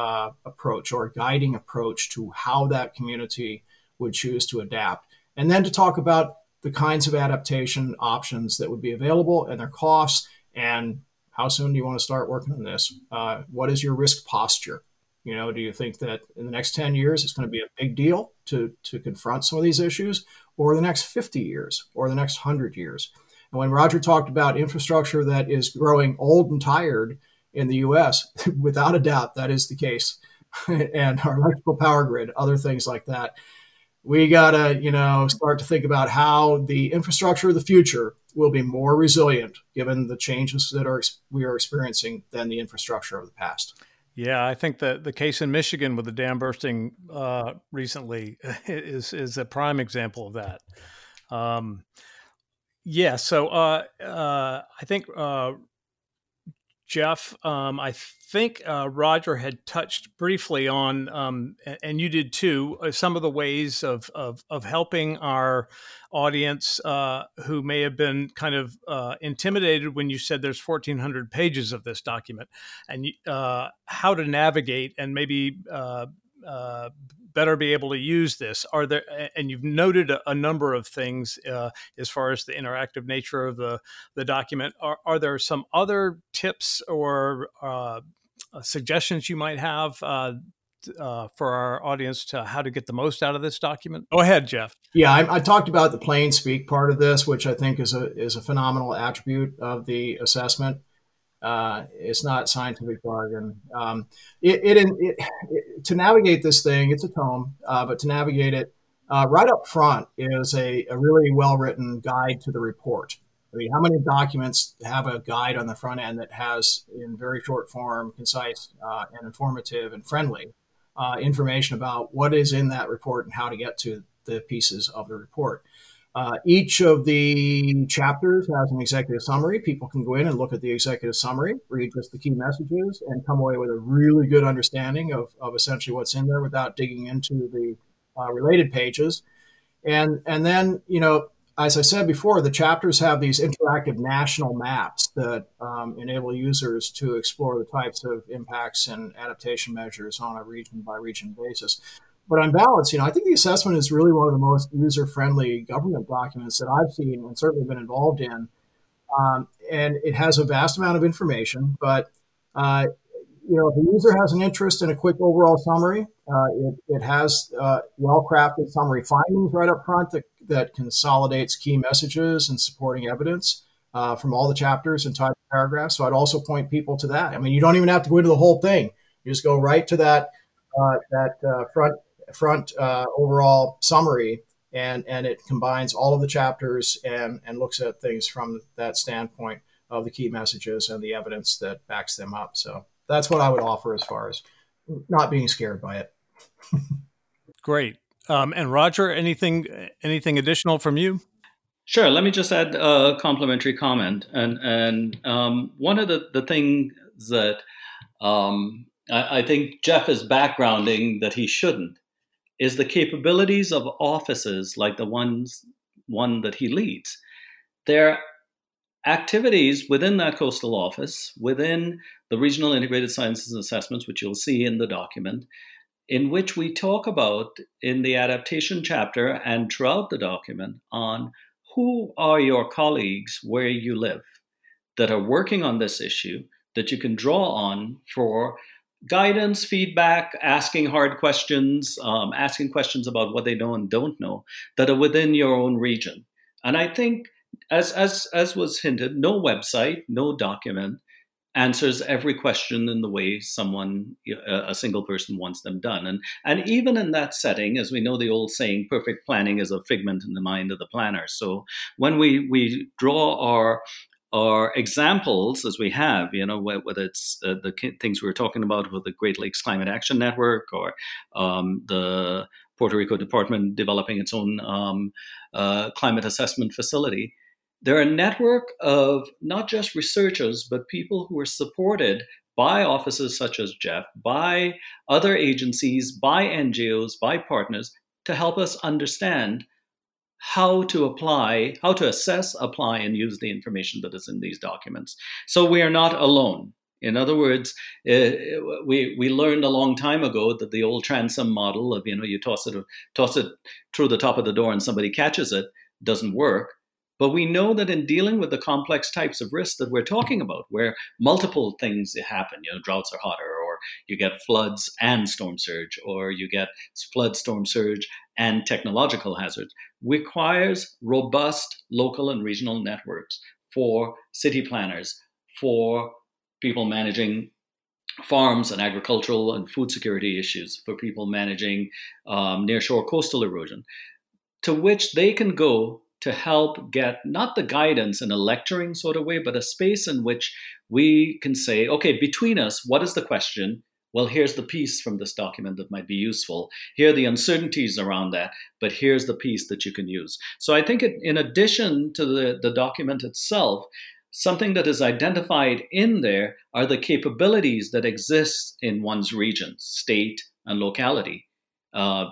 approach or a guiding approach to how that community would choose to adapt, and then to talk about the kinds of adaptation options that would be available and their costs, and how soon do you want to start working on this? What is your risk posture? You know, do you think that in the next 10 years, it's going to be a big deal to confront some of these issues, or the next 50 years, or the next 100 years? And when Roger talked about infrastructure that is growing old and tired in the U.S., without a doubt, that is the case. And our electrical power grid, other things like that. We got to, you know, start to think about how the infrastructure of the future will be more resilient given the changes that we are experiencing than the infrastructure of the past. Yeah, I think the case in Michigan with the dam bursting recently is a prime example of that. I think, Jeff, I think Roger had touched briefly on, and you did too, some of the ways of helping our audience who may have been kind of intimidated when you said there's 1,400 pages of this document, and how to navigate and maybe better be able to use this. Are there, and you've noted a number of things as far as the interactive nature of the document. Are there some other tips or suggestions you might have for our audience to how to get the most out of this document? Go ahead, Jeff. Yeah, I talked about the plain speak part of this, which I think is a phenomenal attribute of the assessment. It's not scientific jargon. To navigate this thing, it's a tome, but to navigate it right up front is a really well-written guide to the report. I mean, how many documents have a guide on the front end that has, in very short form, concise and informative and friendly information about what is in that report and how to get to the pieces of the report? Each of the chapters has an executive summary. People can go in and look at the executive summary, read just the key messages, and come away with a really good understanding of essentially what's in there without digging into the related pages. And then, you know, as I said before, the chapters have these interactive national maps that enable users to explore the types of impacts and adaptation measures on a region-by-region basis. But on balance, you know, I think the assessment is really one of the most user-friendly government documents that I've seen and certainly been involved in. And it has a vast amount of information, but, you know, if the user has an interest in a quick overall summary, it has well-crafted summary findings right up front that consolidates key messages and supporting evidence from all the chapters and type of paragraphs. So I'd also point people to that. I mean, you don't even have to go into the whole thing. You just go right to that front overall summary, and it combines all of the chapters and looks at things from that standpoint of the key messages and the evidence that backs them up. So that's what I would offer as far as not being scared by it. Great. And Roger, anything additional from you? Sure. Let me just add a complimentary comment. And one of the things that I think Jeff is backgrounding that he shouldn't is the capabilities of offices like the one that he leads. Their activities within that coastal office, within the Regional Integrated Sciences and Assessments, which you'll see in the document, in which we talk about in the adaptation chapter and throughout the document on who are your colleagues where you live that are working on this issue that you can draw on for guidance, feedback, asking hard questions, asking questions about what they know and don't know that are within your own region. And I think, as was hinted, no website, no document answers every question in the way someone, a single person wants them done. And even in that setting, as we know the old saying, perfect planning is a figment in the mind of the planner. So when we draw our examples, as we have, you know, whether it's the things we were talking about with the Great Lakes Climate Action Network or the Puerto Rico Department developing its own climate assessment facility, they're a network of not just researchers, but people who are supported by offices such as Jeff, by other agencies, by NGOs, by partners to help us understand how to apply, how to assess, apply, and use the information that is in these documents. So we are not alone In other words, we learned a long time ago that the old transom model of, you toss it through the top of the door and somebody catches it doesn't work. But we know that in dealing with the complex types of risks that we're talking about, where multiple things happen, droughts are hotter, or you get floods and storm surge, or you get flood, storm surge, and technological hazards, requires robust local and regional networks for city planners, for people managing farms and agricultural and food security issues, for people managing nearshore coastal erosion, to which they can go to help get not the guidance in a lecturing sort of way, but a space in which we can say, okay, between us, what is the question? Well, here's the piece from this document that might be useful. Here are the uncertainties around that, but here's the piece that you can use. So I think in addition to the document itself, something that is identified in there are the capabilities that exist in one's region, state, and locality,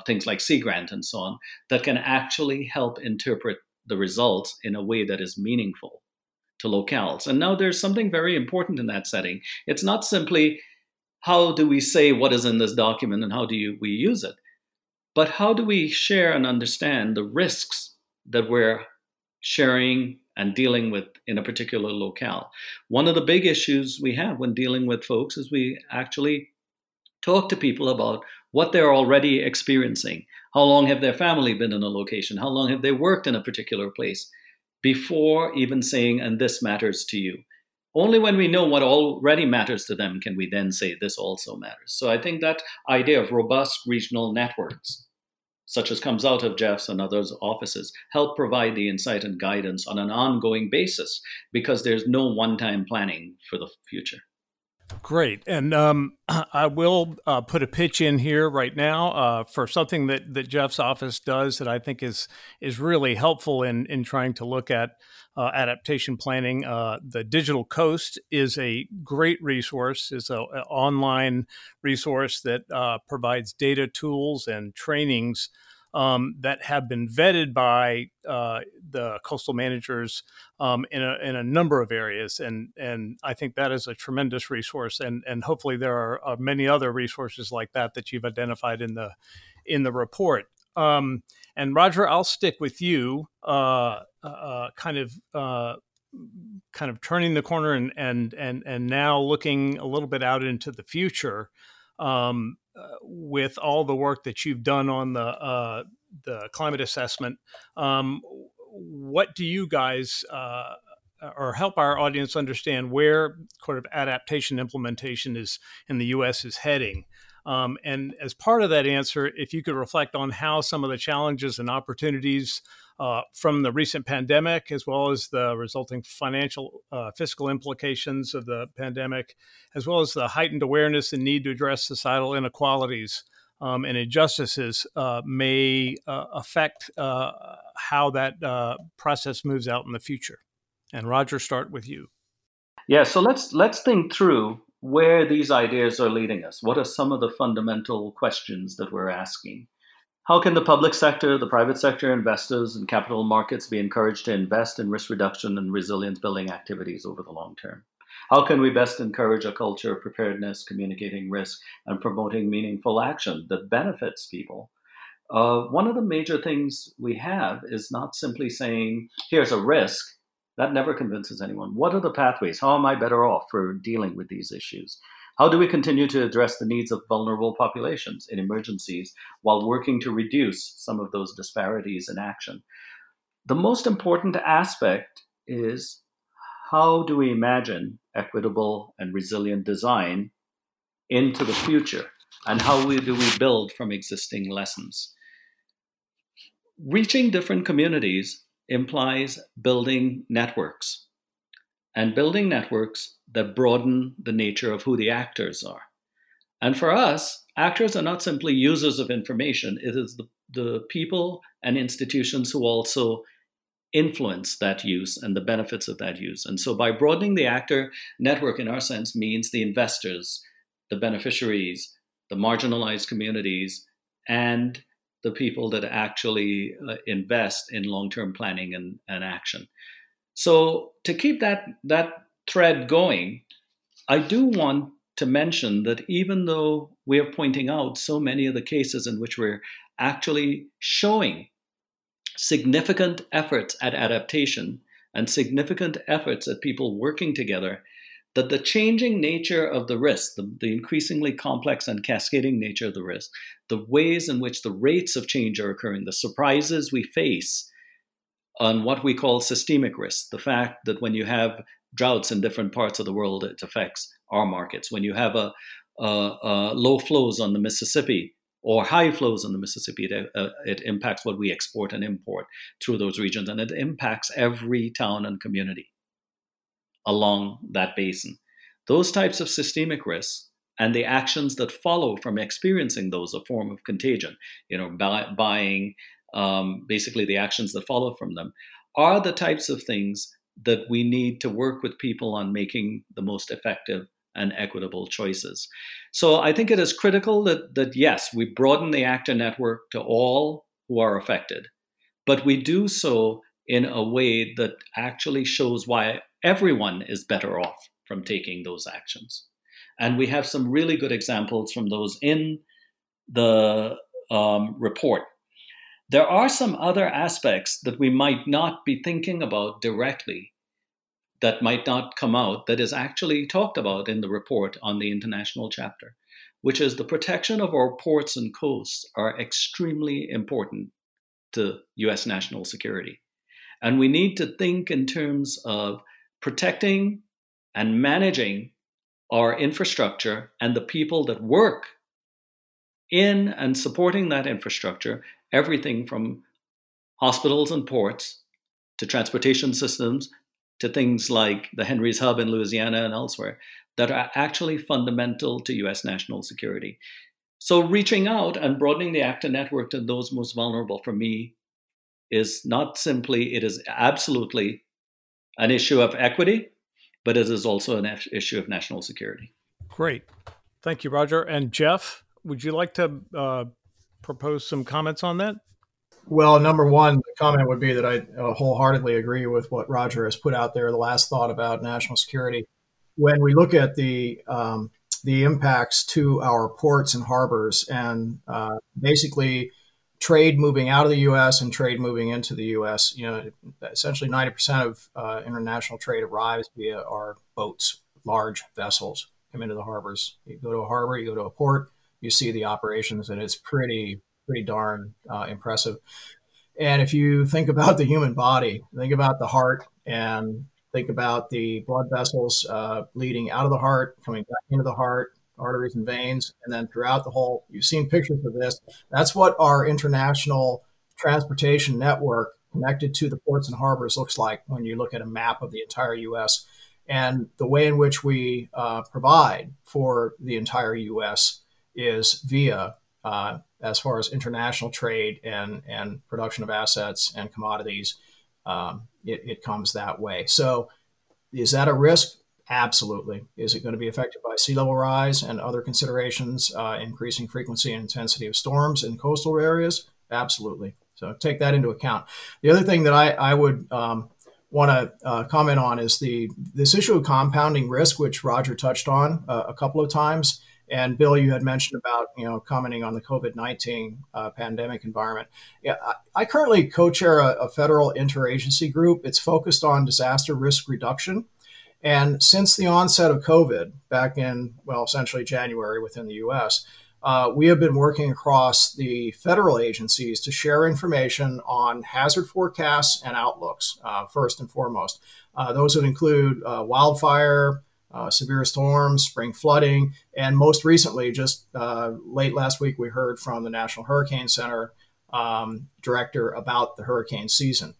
things like Sea Grant and so on, that can actually help interpret the results in a way that is meaningful to locales. And now there's something very important in that setting. It's not simply, how do we say what is in this document and how do we use it? But how do we share and understand the risks that we're sharing and dealing with in a particular locale? One of the big issues we have when dealing with folks is we actually talk to people about what they're already experiencing. How long have their family been in a location? How long have they worked in a particular place? Before even saying, and this matters to you. Only when we know what already matters to them can we then say this also matters. So I think that idea of robust regional networks, such as comes out of Jeff's and others' offices, help provide the insight and guidance on an ongoing basis, because there's no one-time planning for the future. Great. And I will put a pitch in here right now for something that Jeff's office does that I think is really helpful in trying to look at adaptation planning. The Digital Coast is a great resource. It's an online resource that provides data tools and trainings that have been vetted by the coastal managers in a number of areas. And I think that is a tremendous resource. And hopefully there are many other resources like that you've identified in the report. And Roger, I'll stick with you, kind of turning the corner and now looking a little bit out into the future. With all the work that you've done on the climate assessment, what do you guys or help our audience understand where sort of adaptation implementation is in the U.S. is heading? And as part of that answer, if you could reflect on how some of the challenges and opportunities from the recent pandemic, as well as the resulting fiscal implications of the pandemic, as well as the heightened awareness and need to address societal inequalities and injustices may affect how that process moves out in the future. And Roger, start with you. Yeah, so let's think through where these ideas are leading us. What are some of the fundamental questions that we're asking? How can the public sector, the private sector, investors, and capital markets be encouraged to invest in risk reduction and resilience building activities over the long term? How can we best encourage a culture of preparedness, communicating risk, and promoting meaningful action that benefits people? One of the major things we have is not simply saying, here's a risk. That never convinces anyone. What are the pathways? How am I better off for dealing with these issues? How do we continue to address the needs of vulnerable populations in emergencies while working to reduce some of those disparities in action? The most important aspect is, how do we imagine equitable and resilient design into the future? And how do we build from existing lessons? Reaching different communities implies building networks, and building networks that broaden the nature of who the actors are. And for us, actors are not simply users of information. It is the people and institutions who also influence that use and the benefits of that use. And so by broadening the actor network, in our sense, means the investors, the beneficiaries, the marginalized communities, and the people that actually invest in long-term planning and action. So to keep that thread going, I do want to mention that even though we are pointing out so many of the cases in which we're actually showing significant efforts at adaptation and significant efforts at people working together, that the changing nature of the risk, the increasingly complex and cascading nature of the risk, the ways in which the rates of change are occurring, the surprises we face on what we call systemic risk, the fact that when you have droughts in different parts of the world, it affects our markets. When you have a low flows on the Mississippi or high flows on the Mississippi, it impacts what we export and import through those regions, and it impacts every town and community along that basin. Those types of systemic risks and the actions that follow from experiencing those, a form of contagion, buying, basically the actions that follow from them, are the types of things that we need to work with people on making the most effective and equitable choices. So I think it is critical that yes, we broaden the actor network to all who are affected, but we do so in a way that actually shows why everyone is better off from taking those actions. And we have some really good examples from those in the report. There are some other aspects that we might not be thinking about directly that might not come out that is actually talked about in the report on the international chapter, which is the protection of our ports and coasts are extremely important to U.S. national security. And we need to think in terms of protecting and managing our infrastructure and the people that work in and supporting that infrastructure, everything from hospitals and ports to transportation systems to things like the Henry's Hub in Louisiana and elsewhere that are actually fundamental to U.S. national security. So reaching out and broadening the actor network to those most vulnerable, for me, is not simply, it is absolutely an issue of equity, but it is also an issue of national security. Great. Thank you, Roger. And Jeff, would you like to propose some comments on that? Well, number one, the comment would be that I wholeheartedly agree with what Roger has put out there, the last thought about national security. When we look at the impacts to our ports and harbors and basically trade moving out of the U.S. and trade moving into the U.S., essentially 90% of international trade arrives via our boats, large vessels come into the harbors. You go to a harbor, you go to a port, you see the operations, and it's pretty darn impressive. And if you think about the human body, think about the heart and think about the blood vessels leading out of the heart, coming back into the heart, arteries and veins, and then throughout the whole, you've seen pictures of this. That's what our international transportation network connected to the ports and harbors looks like when you look at a map of the entire U.S. And the way in which we provide for the entire U.S. is via, as far as international trade and production of assets and commodities, it comes that way. So is that a risk? Absolutely. Is it going to be affected by sea level rise and other considerations, increasing frequency and intensity of storms in coastal areas? Absolutely. So take that into account. The other thing that I would want to comment on is this issue of compounding risk, which Roger touched on a couple of times. And Bill, you had mentioned about, commenting on the COVID-19 pandemic environment. Yeah, I currently co-chair a federal interagency group. It's focused on disaster risk reduction. And since the onset of COVID back in, essentially January within the U.S., we have been working across the federal agencies to share information on hazard forecasts and outlooks, first and foremost. Those would include wildfire, severe storms, spring flooding, and most recently, just late last week, we heard from the National Hurricane Center director about the hurricane season.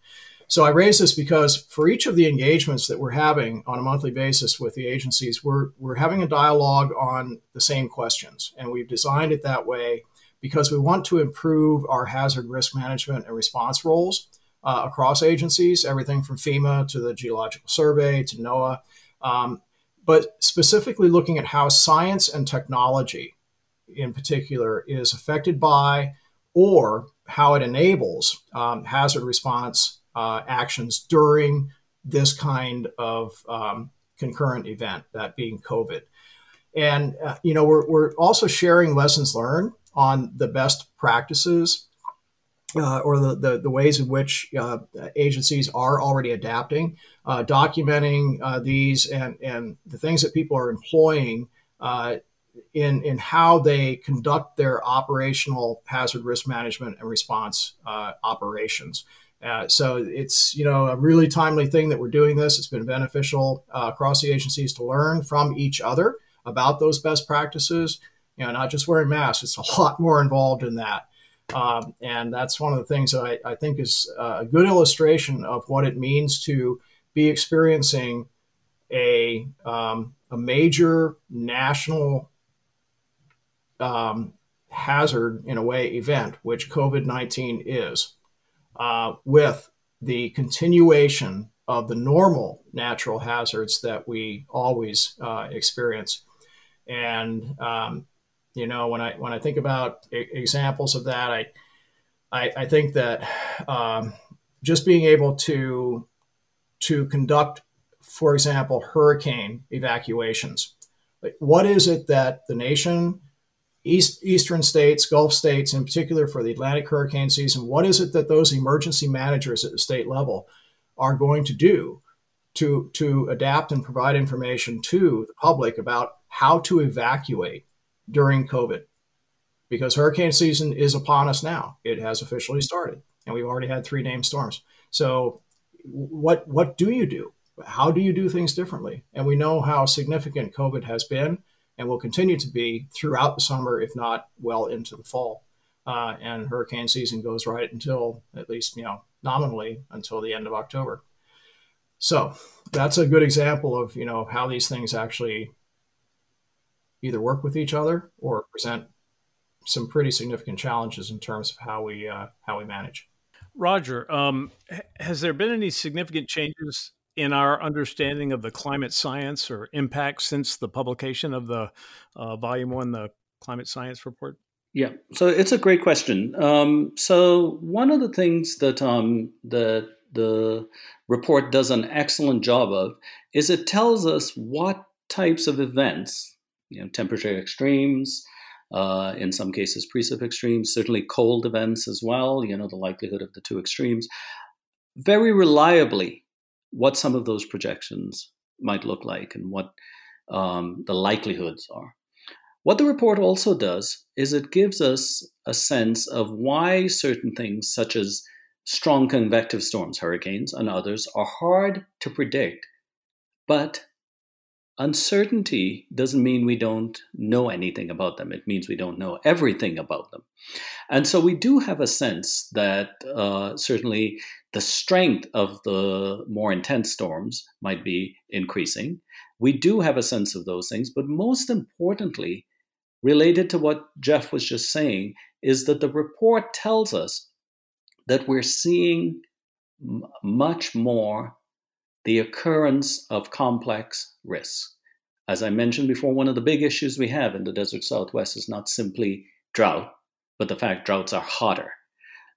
So I raise this because for each of the engagements that we're having on a monthly basis with the agencies, we're having a dialogue on the same questions. And we've designed it that way because we want to improve our hazard risk management and response roles across agencies, everything from FEMA to the Geological Survey to NOAA, but specifically looking at how science and technology in particular is affected by or how it enables hazard response actions during this kind of concurrent event, that being COVID. And, we're also sharing lessons learned on the best practices or the ways in which agencies are already adapting, documenting these and the things that people are employing in how they conduct their operational hazard risk management and response operations. So it's, a really timely thing that we're doing this. It's been beneficial across the agencies to learn from each other about those best practices. Not just wearing masks, it's a lot more involved in that. And that's one of the things that I think is a good illustration of what it means to be experiencing a major national hazard, in a way, event, which COVID-19 is, with the continuation of the normal natural hazards that we always experience. And, when I think about examples of that, I think that just being able to conduct, for example, hurricane evacuations. Like, what is it that the nation, eastern states, Gulf states, in particular for the Atlantic hurricane season, what is it that those emergency managers at the state level are going to do to adapt and provide information to the public about how to evacuate during COVID? Because hurricane season is upon us now. It has officially started, and we've already had 3 named storms. So what do you do? How do you do things differently? And we know how significant COVID has been and will continue to be throughout the summer, if not well into the fall. And hurricane season goes right until, at least, nominally, until the end of October. So that's a good example of, how these things actually either work with each other or present some pretty significant challenges in terms of how we manage. Roger, has there been any significant changes in our understanding of the climate science or impact since the publication of the Volume 1, the Climate Science Report? Yeah, so it's a great question. So one of the things that the report does an excellent job of is it tells us what types of events, temperature extremes, in some cases precip extremes, certainly cold events as well, the likelihood of the two extremes, very reliably what some of those projections might look like and what the likelihoods are. What the report also does is it gives us a sense of why certain things such as strong convective storms, hurricanes, and others are hard to predict, but uncertainty doesn't mean we don't know anything about them. It means we don't know everything about them. And so we do have a sense that certainly the strength of the more intense storms might be increasing. We do have a sense of those things, but most importantly, related to what Jeff was just saying, is that the report tells us that we're seeing much more the occurrence of complex risks. As I mentioned before, one of the big issues we have in the desert Southwest is not simply drought, but the fact droughts are hotter.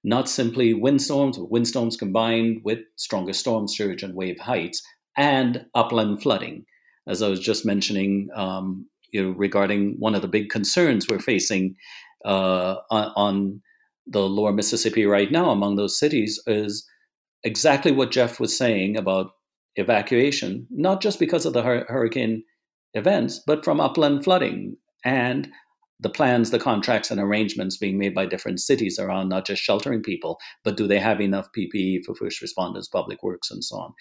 Not simply windstorms, but windstorms combined with stronger storm surge and wave heights, and upland flooding. As I was just mentioning, regarding one of the big concerns we're facing on the lower Mississippi right now among those cities is exactly what Jeff was saying about evacuation, not just because of the hurricane events, but from upland flooding and the plans, the contracts, and arrangements being made by different cities around not just sheltering people, but do they have enough PPE for first responders, public works, and so on.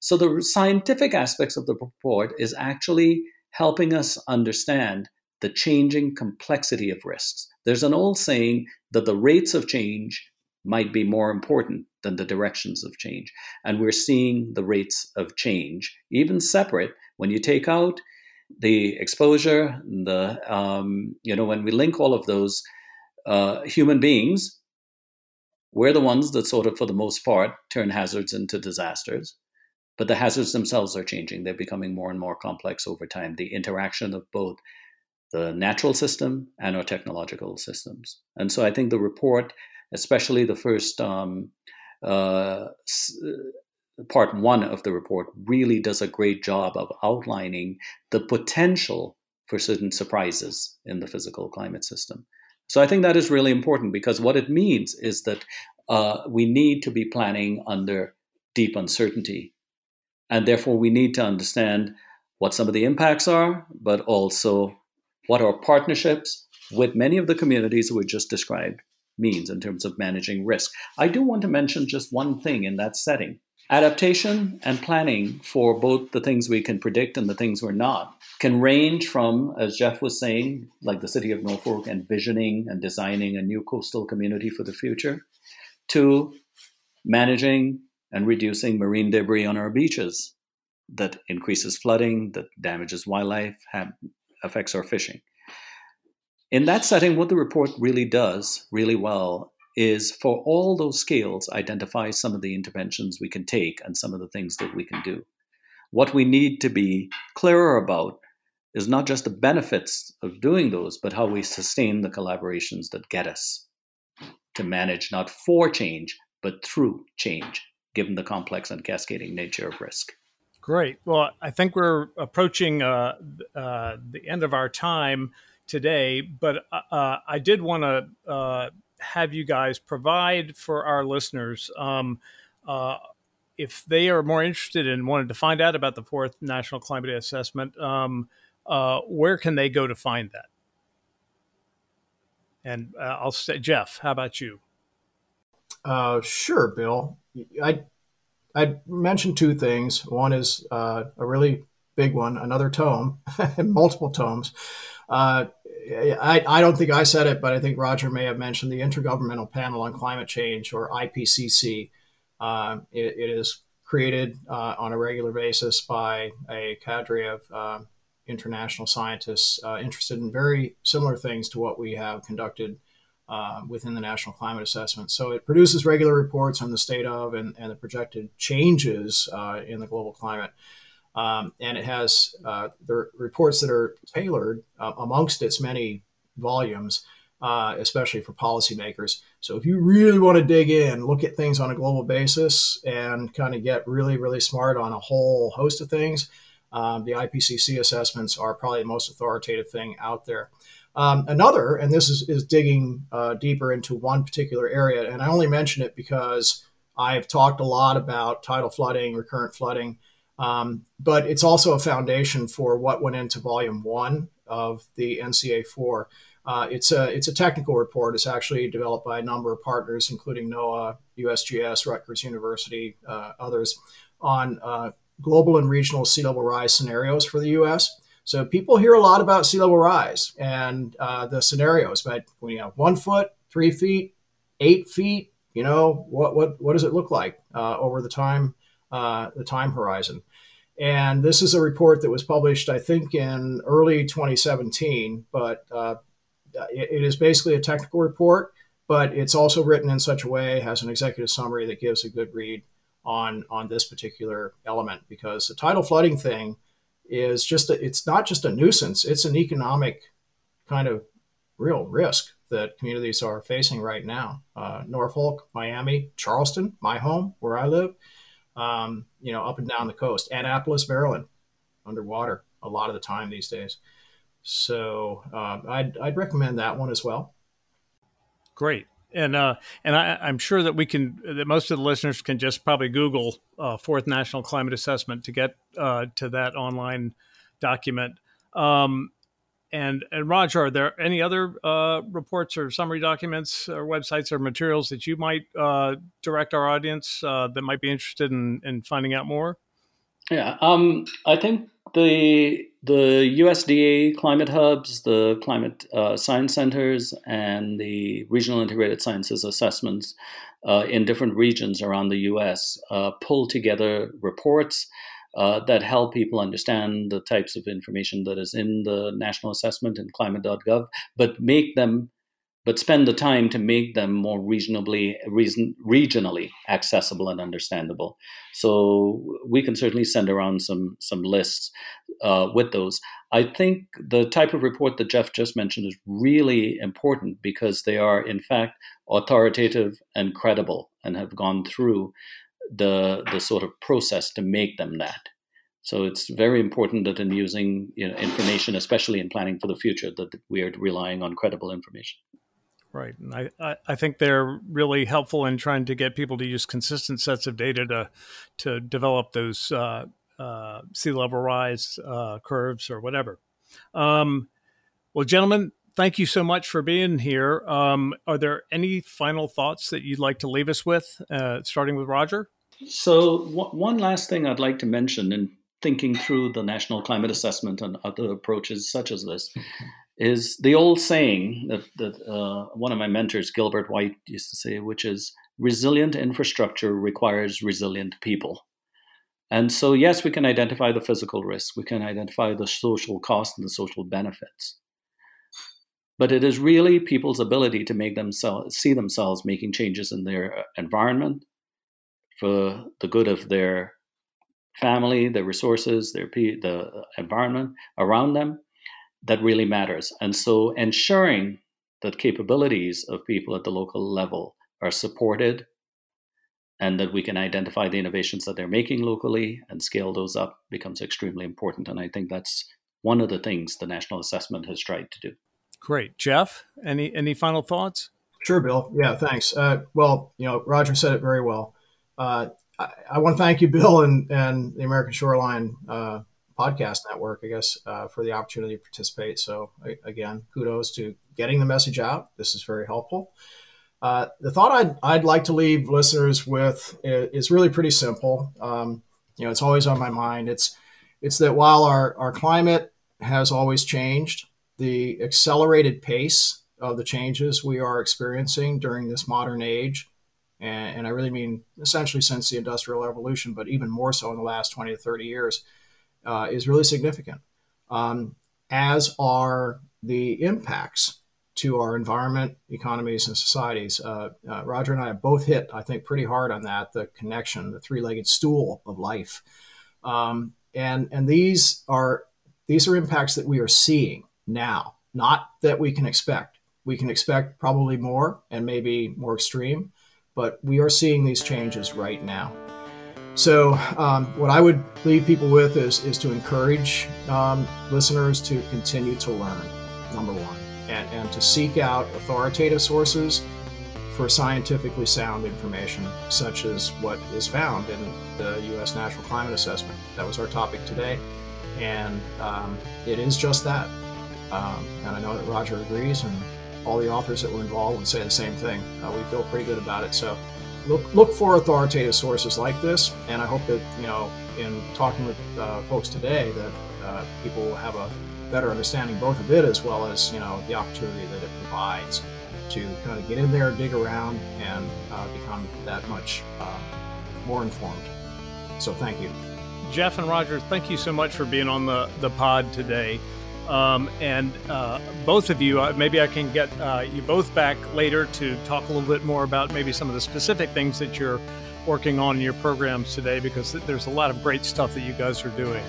So the scientific aspects of the report is actually helping us understand the changing complexity of risks. There's an old saying that the rates of change might be more important than the directions of change. And we're seeing the rates of change, even separate, when you take out the exposure, when we link all of those human beings, we're the ones that sort of, for the most part, turn hazards into disasters. But the hazards themselves are changing. They're becoming more and more complex over time. The interaction of both the natural system and our technological systems. And so I think the report, especially the first part one of the report really does a great job of outlining the potential for certain surprises in the physical climate system. So I think that is really important, because what it means is that we need to be planning under deep uncertainty. And therefore, we need to understand what some of the impacts are, but also what our partnerships with many of the communities we just described means in terms of managing risk. I do want to mention just one thing in that setting. Adaptation and planning for both the things we can predict and the things we're not can range from, as Jeff was saying, like the city of Norfolk envisioning and designing a new coastal community for the future, to managing and reducing marine debris on our beaches that increases flooding, that damages wildlife, affects our fishing. In that setting, what the report really does really well is, for all those scales, identify some of the interventions we can take and some of the things that we can do. What we need to be clearer about is not just the benefits of doing those, but how we sustain the collaborations that get us to manage not for change, but through change, given the complex and cascading nature of risk. Great. Well, I think we're approaching the end of our time today, but I did want to have you guys provide for our listeners, if they are more interested and wanted to find out about the fourth National Climate Assessment, where can they go to find that? And I'll say, Jeff, how about you? Sure, Bill. I mentioned two things. One is a really big one, another tome, multiple tomes. I don't think I said it, but I think Roger may have mentioned the Intergovernmental Panel on Climate Change, or IPCC. It is created on a regular basis by a cadre of international scientists interested in very similar things to what we have conducted within the National Climate Assessment. So it produces regular reports on the state of and the projected changes in the global climate. And it has the reports that are tailored amongst its many volumes, especially for policymakers. So if you really want to dig in, look at things on a global basis and kind of get really, really smart on a whole host of things, the IPCC assessments are probably the most authoritative thing out there. Another, and this is digging deeper into one particular area, and I only mention it because I've talked a lot about tidal flooding, recurrent flooding, but it's also a foundation for what went into Volume 1 of the NCA4. It's a technical report. It's actually developed by a number of partners, including NOAA, USGS, Rutgers University, others, on global and regional sea level rise scenarios for the U.S. So people hear a lot about sea level rise and the scenarios, but when you have 1 foot, 3 feet, 8 feet, you know, what does it look like over the time horizon? And this is a report that was published, I think, in early 2017, but it is basically a technical report, but it's also written in such a way, has an executive summary that gives a good read on this particular element, because the tidal flooding thing is just, it's not just a nuisance, it's an economic kind of real risk that communities are facing right now. Norfolk, Miami, Charleston, my home, where I live, up and down the coast, Annapolis, Maryland, underwater a lot of the time these days. So I'd recommend that one as well. Great. And I'm sure that that most of the listeners can just probably Google Fourth National Climate Assessment to get to that online document. And Roger, are there any other reports or summary documents or websites or materials that you might direct our audience that might be interested in finding out more? Yeah, I think the USDA Climate Hubs, the Climate Science Centers, and the Regional Integrated Sciences Assessments in different regions around the U.S. Pull together reports that help people understand the types of information that is in the National Assessment and climate.gov, but spend the time to make them more regionally accessible and understandable. So we can certainly send around some lists with those. I think the type of report that Jeff just mentioned is really important, because they are, in fact, authoritative and credible and have gone through the sort of process to make them that. So it's very important that in using information, especially in planning for the future, that we are relying on credible information. Right. And I think they're really helpful in trying to get people to use consistent sets of data to develop those sea level rise curves or whatever. Well, gentlemen, thank you so much for being here. Are there any final thoughts that you'd like to leave us with, starting with Roger? So one last thing I'd like to mention in thinking through the National Climate Assessment and other approaches such as this is the old saying that one of my mentors, Gilbert White, used to say, which is resilient infrastructure requires resilient people. And so, yes, we can identify the physical risks. We can identify the social costs and the social benefits. But it is really people's ability to make themselves see themselves making changes in their environment for the good of their family, their resources, the environment around them. That really matters. And so ensuring that capabilities of people at the local level are supported and that we can identify the innovations that they're making locally and scale those up becomes extremely important. And I think that's one of the things the National Assessment has tried to do. Great. Jeff, any final thoughts? Sure, Bill. Yeah, thanks. Well, Roger said it very well. I want to thank you, Bill, and the American Shoreline Podcast Network, I guess, for the opportunity to participate. So again, kudos to getting the message out. This is very helpful. The thought I'd like to leave listeners with is really pretty simple. It's always on my mind. It's that while our climate has always changed, the accelerated pace of the changes we are experiencing during this modern age, and I really mean essentially since the Industrial Revolution, but even more so in the last 20 to 30 years, is really significant, as are the impacts to our environment, economies, and societies. Roger and I have both hit, I think, pretty hard on that, the connection, the three-legged stool of life. And these are impacts that we are seeing now, not that we can expect. We can expect probably more and maybe more extreme, but we are seeing these changes right now. So what I would leave people with is to encourage listeners to continue to learn, number one, and to seek out authoritative sources for scientifically sound information, such as what is found in the U.S. National Climate Assessment. That was our topic today, and it is just that. And I know that Roger agrees, and all the authors that were involved would say the same thing. We feel pretty good about it. So. Look for authoritative sources like this, and I hope that, in talking with folks today, that people will have a better understanding both of it as well as, the opportunity that it provides to kind of get in there, dig around, and become that much more informed. So thank you. Jeff and Roger, thank you so much for being on the pod today. And both of you, maybe I can get you both back later to talk a little bit more about maybe some of the specific things that you're working on in your programs today, because there's a lot of great stuff that you guys are doing.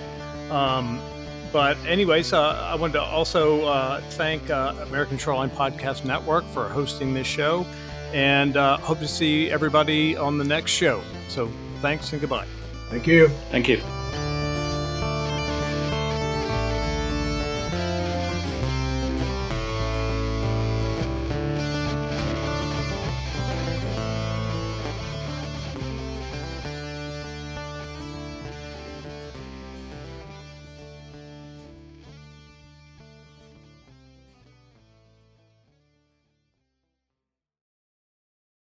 But anyways, I wanted to also thank American Shoreline Podcast Network for hosting this show, and hope to see everybody on the next show. So thanks and goodbye. Thank you. Thank you.